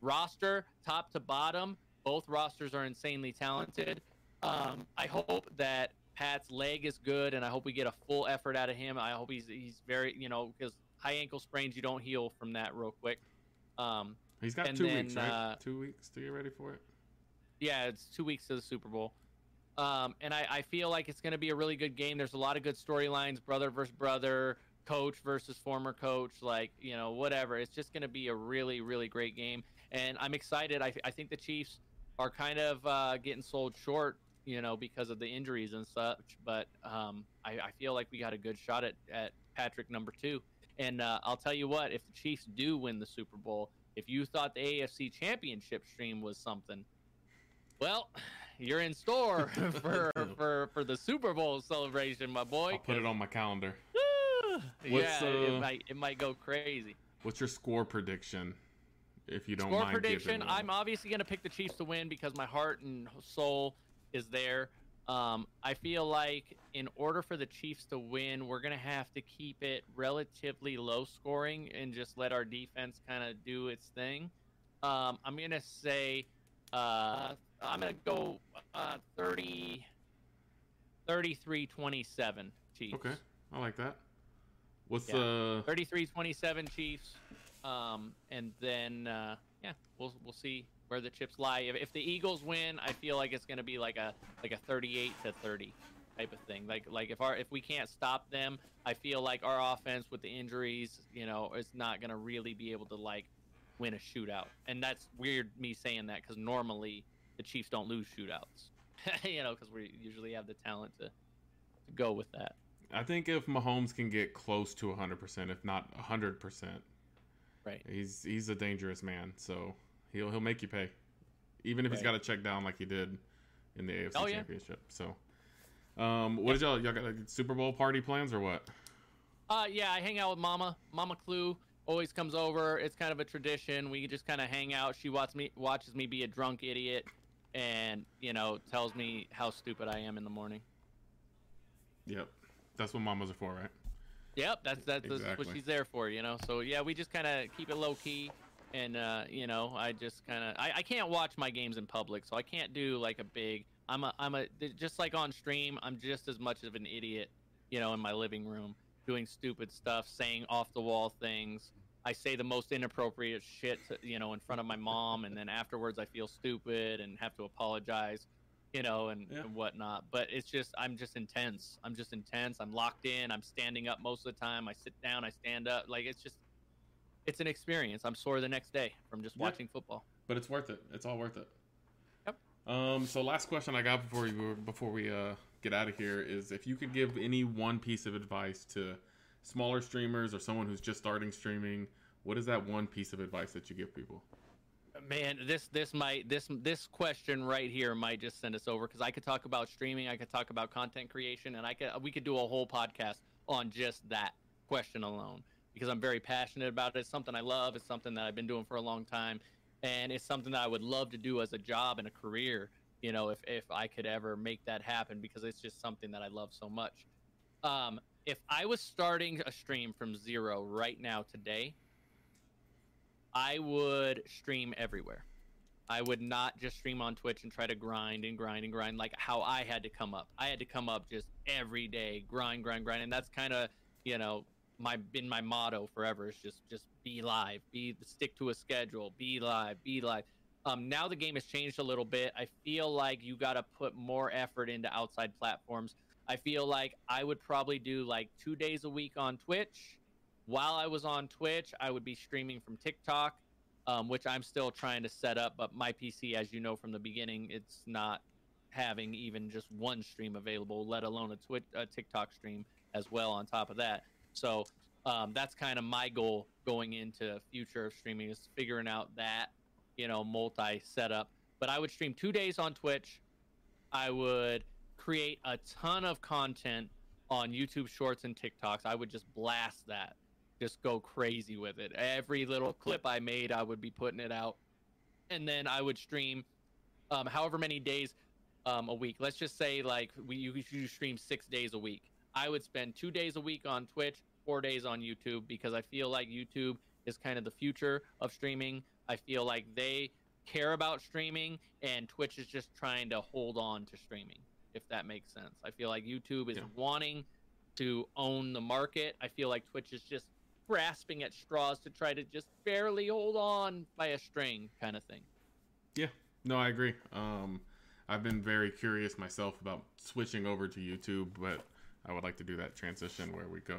roster, top to bottom, both rosters are insanely talented. I hope that Pat's leg is good, and I hope we get a full effort out of him. I hope he's very, because high ankle sprains, you don't heal from that real quick. He's got 2 weeks, right? 2 weeks to get ready for it. Yeah, it's 2 weeks to the Super Bowl. And I feel like it's going to be a really good game. There's a lot of good storylines, brother versus brother, coach versus former coach, whatever. It's just going to be a really, really great game. And I'm excited. I think the Chiefs are kind of getting sold short, because of the injuries and such. But I feel like we got a good shot at Patrick #2. And I'll tell you what, if the Chiefs do win the Super Bowl, if you thought the AFC Championship stream was something, well, you're in store for the Super Bowl celebration, my boy. I'll put it on my calendar. It might go crazy. What's your score prediction? If you don't mind giving it. I'm obviously going to pick the Chiefs to win because my heart and soul is there. I feel like in order for the Chiefs to win, we're going to have to keep it relatively low scoring and just let our defense kind of do its thing. I'm going to say I'm going to go 33-27 Chiefs. Okay, I like that. What's 33-27 Chiefs? And then we'll see where the chips lie. If the Eagles win, I feel like it's going to be like a 38-30 type of thing. Like if we can't stop them, I feel like our offense with the injuries, is not going to really be able to win a shootout. And that's weird me saying that because normally the Chiefs don't lose shootouts, because we usually have the talent to go with that. I think if Mahomes can get close to 100%, if not 100%, right. He's a dangerous man, so he'll make you pay, even if he's got to check down like he did in the AFC Championship. So, what did y'all got Super Bowl party plans or what? I hang out with Mama Klue always comes over. It's kind of a tradition. We just kind of hang out. She watches me be a drunk idiot, and tells me how stupid I am in the morning. Yep, that's what mamas are for, right? Yep, that's exactly what she's there for, So yeah, we just kind of keep it low key, and I just kind of I can't watch my games in public, so I can't do just like on stream, I'm just as much of an idiot, in my living room doing stupid stuff, saying off the wall things. I say the most inappropriate shit, in front of my mom, and then afterwards I feel stupid and have to apologize. And whatnot, but it's just I'm just intense. I'm locked in. I'm standing up most of the time. I sit down, I stand up. It's an experience. I'm sore the next day from just watching football, but it's worth it. It's all worth it. Yep. So last question I got before we get out of here is, if you could give any one piece of advice to smaller streamers or someone who's just starting streaming, what is that one piece of advice that you give people? Man, this question right here might just send us over, because I could talk about streaming, I could talk about content creation, and we could do a whole podcast on just that question alone, because I'm very passionate about it. It's something I love. It's something that I've been doing for a long time, and it's something that I would love to do as a job and a career, if I could ever make that happen, because it's just something that I love so much. If I was starting a stream from zero right now today, I would stream everywhere. I would not just stream on Twitch and try to grind like how I had to come up. I had to come up just every day, grind. And that's kind of, my been my motto forever is just be live, stick to a schedule, be live, be live. Now the game has changed a little bit. I feel like you got to put more effort into outside platforms. I feel like I would probably do like 2 days a week on Twitch. While I was on Twitch, I would be streaming from TikTok, which I'm still trying to set up. But my PC, as you know from the beginning, it's not having even just one stream available, let alone a TikTok stream as well on top of that. So that's kind of my goal going into future of streaming, is figuring out that, you know, multi setup. But I would stream 2 days on Twitch. I would create a ton of content on YouTube Shorts and TikToks. I would just blast that, just go crazy with it. Every little clip I made, I would be putting it out. And then I would stream however many days a week. Let's just say like you stream 6 days a week. I would spend 2 days a week on Twitch, 4 days on YouTube, because I feel like YouTube is kind of the future of streaming. I feel like they care about streaming, and Twitch is just trying to hold on to streaming, if that makes sense. I feel like YouTube is wanting to own the market. I feel like Twitch is just grasping at straws to try to just barely hold on by a string kind of thing. Yeah, no, I agree. I've been very curious myself about switching over to YouTube, but I would like to do that transition where we go.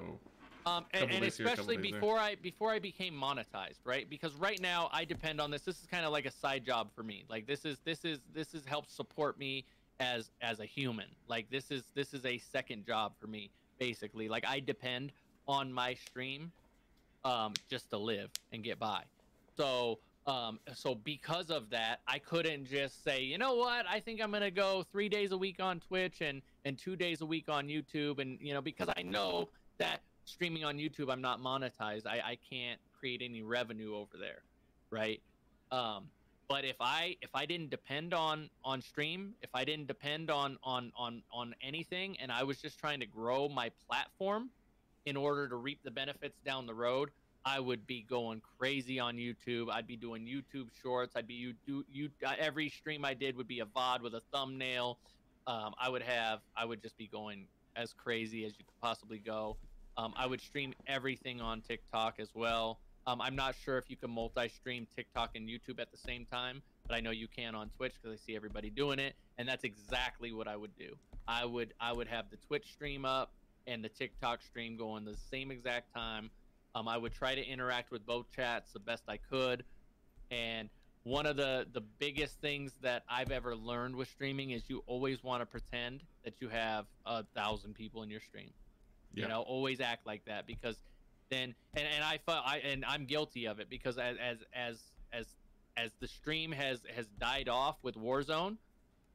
And especially before I became monetized, right? Because right now I depend on this. This is kind of like a side job for me. Like this helps support me as a human. Like this is a second job for me, basically. Like I depend on my stream, just to live and get by. So, because of that, I couldn't just say, you know what, I think I'm going to go 3 days a week on Twitch and 2 days a week on YouTube. And, you know, because I know that streaming on YouTube, I'm not monetized. I can't create any revenue over there, right? But if I didn't depend on stream, if I didn't depend on anything, and I was just trying to grow my platform in order to reap the benefits down the road, I would be going crazy on YouTube. I'd be doing YouTube Shorts. Every stream I did would be a VOD with a thumbnail. I would just be going as crazy as you could possibly go. I would stream everything on TikTok as well. I'm not sure if you can multi-stream TikTok and YouTube at the same time, but I know you can on Twitch because I see everybody doing it, and that's exactly what I would do. I would have the Twitch stream up and the TikTok stream going the same exact time. I would try to interact with both chats the best I could. And one of the biggest things that I've ever learned with streaming is you always want to pretend that you have 1,000 people in your stream. You know, always act like that, because then I'm guilty of it, because as the stream has died off with Warzone,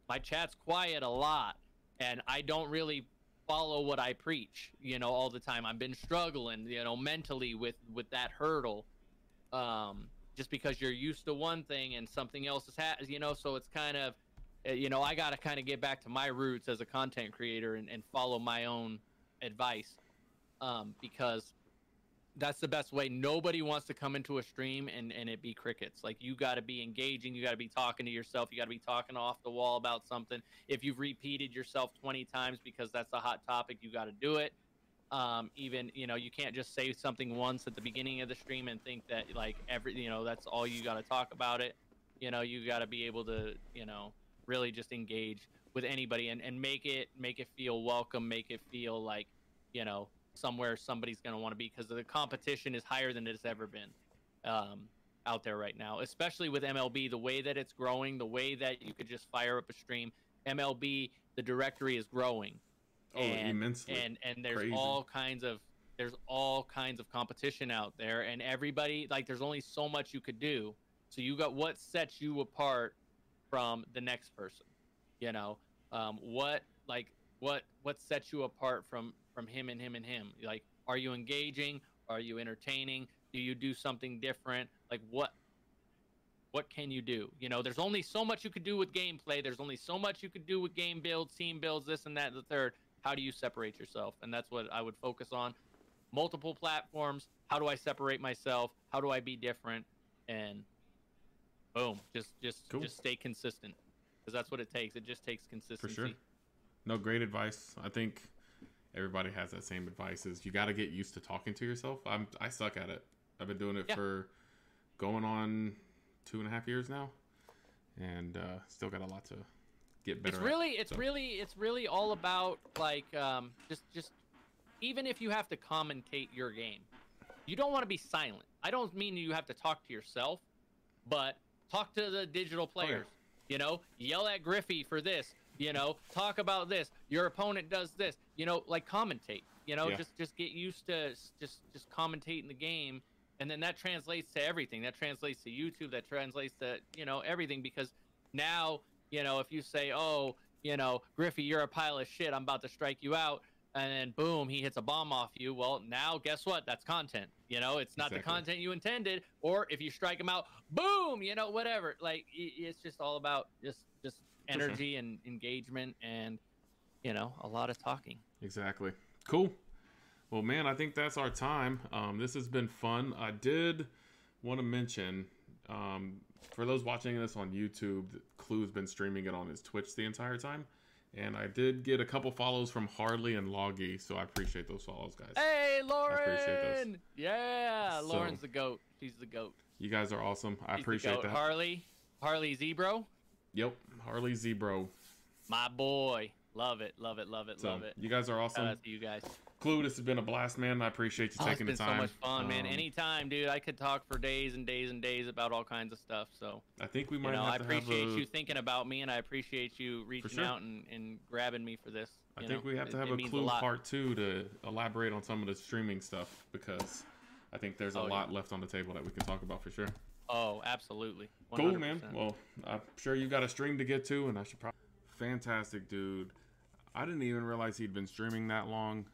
my chat's quiet a lot, and I don't really follow what I preach, you know, all the time. I've been struggling, you know, mentally with that hurdle, just because you're used to one thing and something else is you know, so it's kind of, you know, I gotta kind of get back to my roots as a content creator and follow my own advice, because that's the best way. Nobody wants to come into a stream and it be crickets. Like, you got to be engaging, you got to be talking to yourself, you got to be talking off the wall about something. If you've repeated yourself 20 times because that's a hot topic, you got to do it. Even, you know, you can't just say something once at the beginning of the stream and think that, like, you know, that's all you got to talk about it. You know, you got to be able to, you know, really just engage with anybody and make it feel welcome, make it feel like, you know, somewhere somebody's going to want to be, because the competition is higher than it's ever been out there right now, especially with MLB, the way that it's growing, the way that you could just fire up a stream. MLB, the directory is growing. Oh, immensely. And there's crazy. There's all kinds of competition out there, and everybody, like, there's only so much you could do. So you got what sets you apart from the next person, you know, what sets you apart from him and him and him. Like, are you engaging? Are you entertaining? Do you do something different? Like, what can you do? You know, there's only so much you could do with gameplay. There's only so much you could do with game builds, team builds, this and that and the third. How do you separate yourself? And that's what I would focus on. Multiple platforms. How do I separate myself? How do I be different? And boom, just stay consistent, because that's what it takes. It just takes consistency. For sure. No, great advice. I think everybody has that same advice, is you got to get used to talking to yourself. I suck at it. I've been doing it for going on 2.5 years now, and still got a lot to get better. It's really all about, like, just even if you have to commentate your game, you don't want to be silent. I don't mean you have to talk to yourself, but talk to the digital players. Oh, yeah. You know, yell at Griffey for this. You know, talk about this. Your opponent does this. You know, like, commentate. You know, just get used to just commentating the game, and then that translates to everything. That translates to YouTube. That translates to, you know, everything, because now, you know, if you say, oh, you know, Griffey, you're a pile of shit, I'm about to strike you out, and then boom, he hits a bomb off you. Well, now guess what? That's content. You know, it's not the content you intended. Or if you strike him out, boom, you know, whatever. Like, it's just all about just energy and engagement, and, you know, a lot of talking. Exactly. Cool. Well, man, I think that's our time. This has been fun. I did want to mention, for those watching this on YouTube, Klue's been streaming it on his Twitch the entire time. And I did get a couple follows from Harley and Loggy, so I appreciate those follows, guys. Hey, Lauren! I appreciate those. Yeah, so, Lauren's the GOAT. She's the GOAT. You guys are awesome. I appreciate that. Harley Zebro? Yep, Harley Zebro. My boy. Love it, love it, love it, love it. You guys are awesome. Shout out to you guys. Klue, this has been a blast, man. I appreciate you taking the time. It's been so much fun, man. Anytime, dude. I could talk for days and days and days about all kinds of stuff. So I think we might have to have a... I appreciate you thinking about me, and I appreciate you reaching out and grabbing me for this. I think we have to have a Klue part two to elaborate on some of the streaming stuff, because I think there's a lot left on the table that we can talk about for sure. Oh, absolutely. 100%. Cool, man. Well, I'm sure you got a stream to get to, and I should probably... Fantastic dude. I didn't even realize he'd been streaming that long.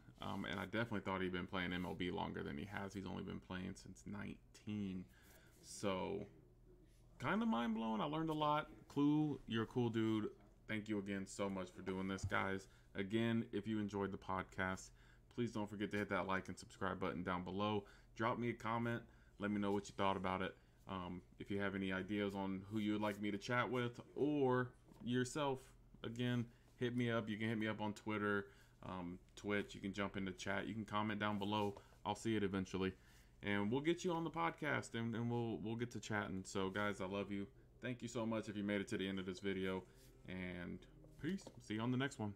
And I definitely thought he'd been playing MLB longer than he has. He's only been playing since 19. So, kind of mind blowing. I learned a lot. Klue, you're a cool dude. Thank you again so much for doing this, guys. Again, if you enjoyed the podcast, please don't forget to hit that like and subscribe button down below. Drop me a comment. Let me know what you thought about it. If you have any ideas on who you would like me to chat with, or yourself, again, hit me up. You can hit me up on Twitter, Twitch. You can jump into chat. You can comment down below. I'll see it eventually, and we'll get you on the podcast, and we'll get to chatting. So, guys, I love you. Thank you so much if you made it to the end of this video, and peace. See you on the next one.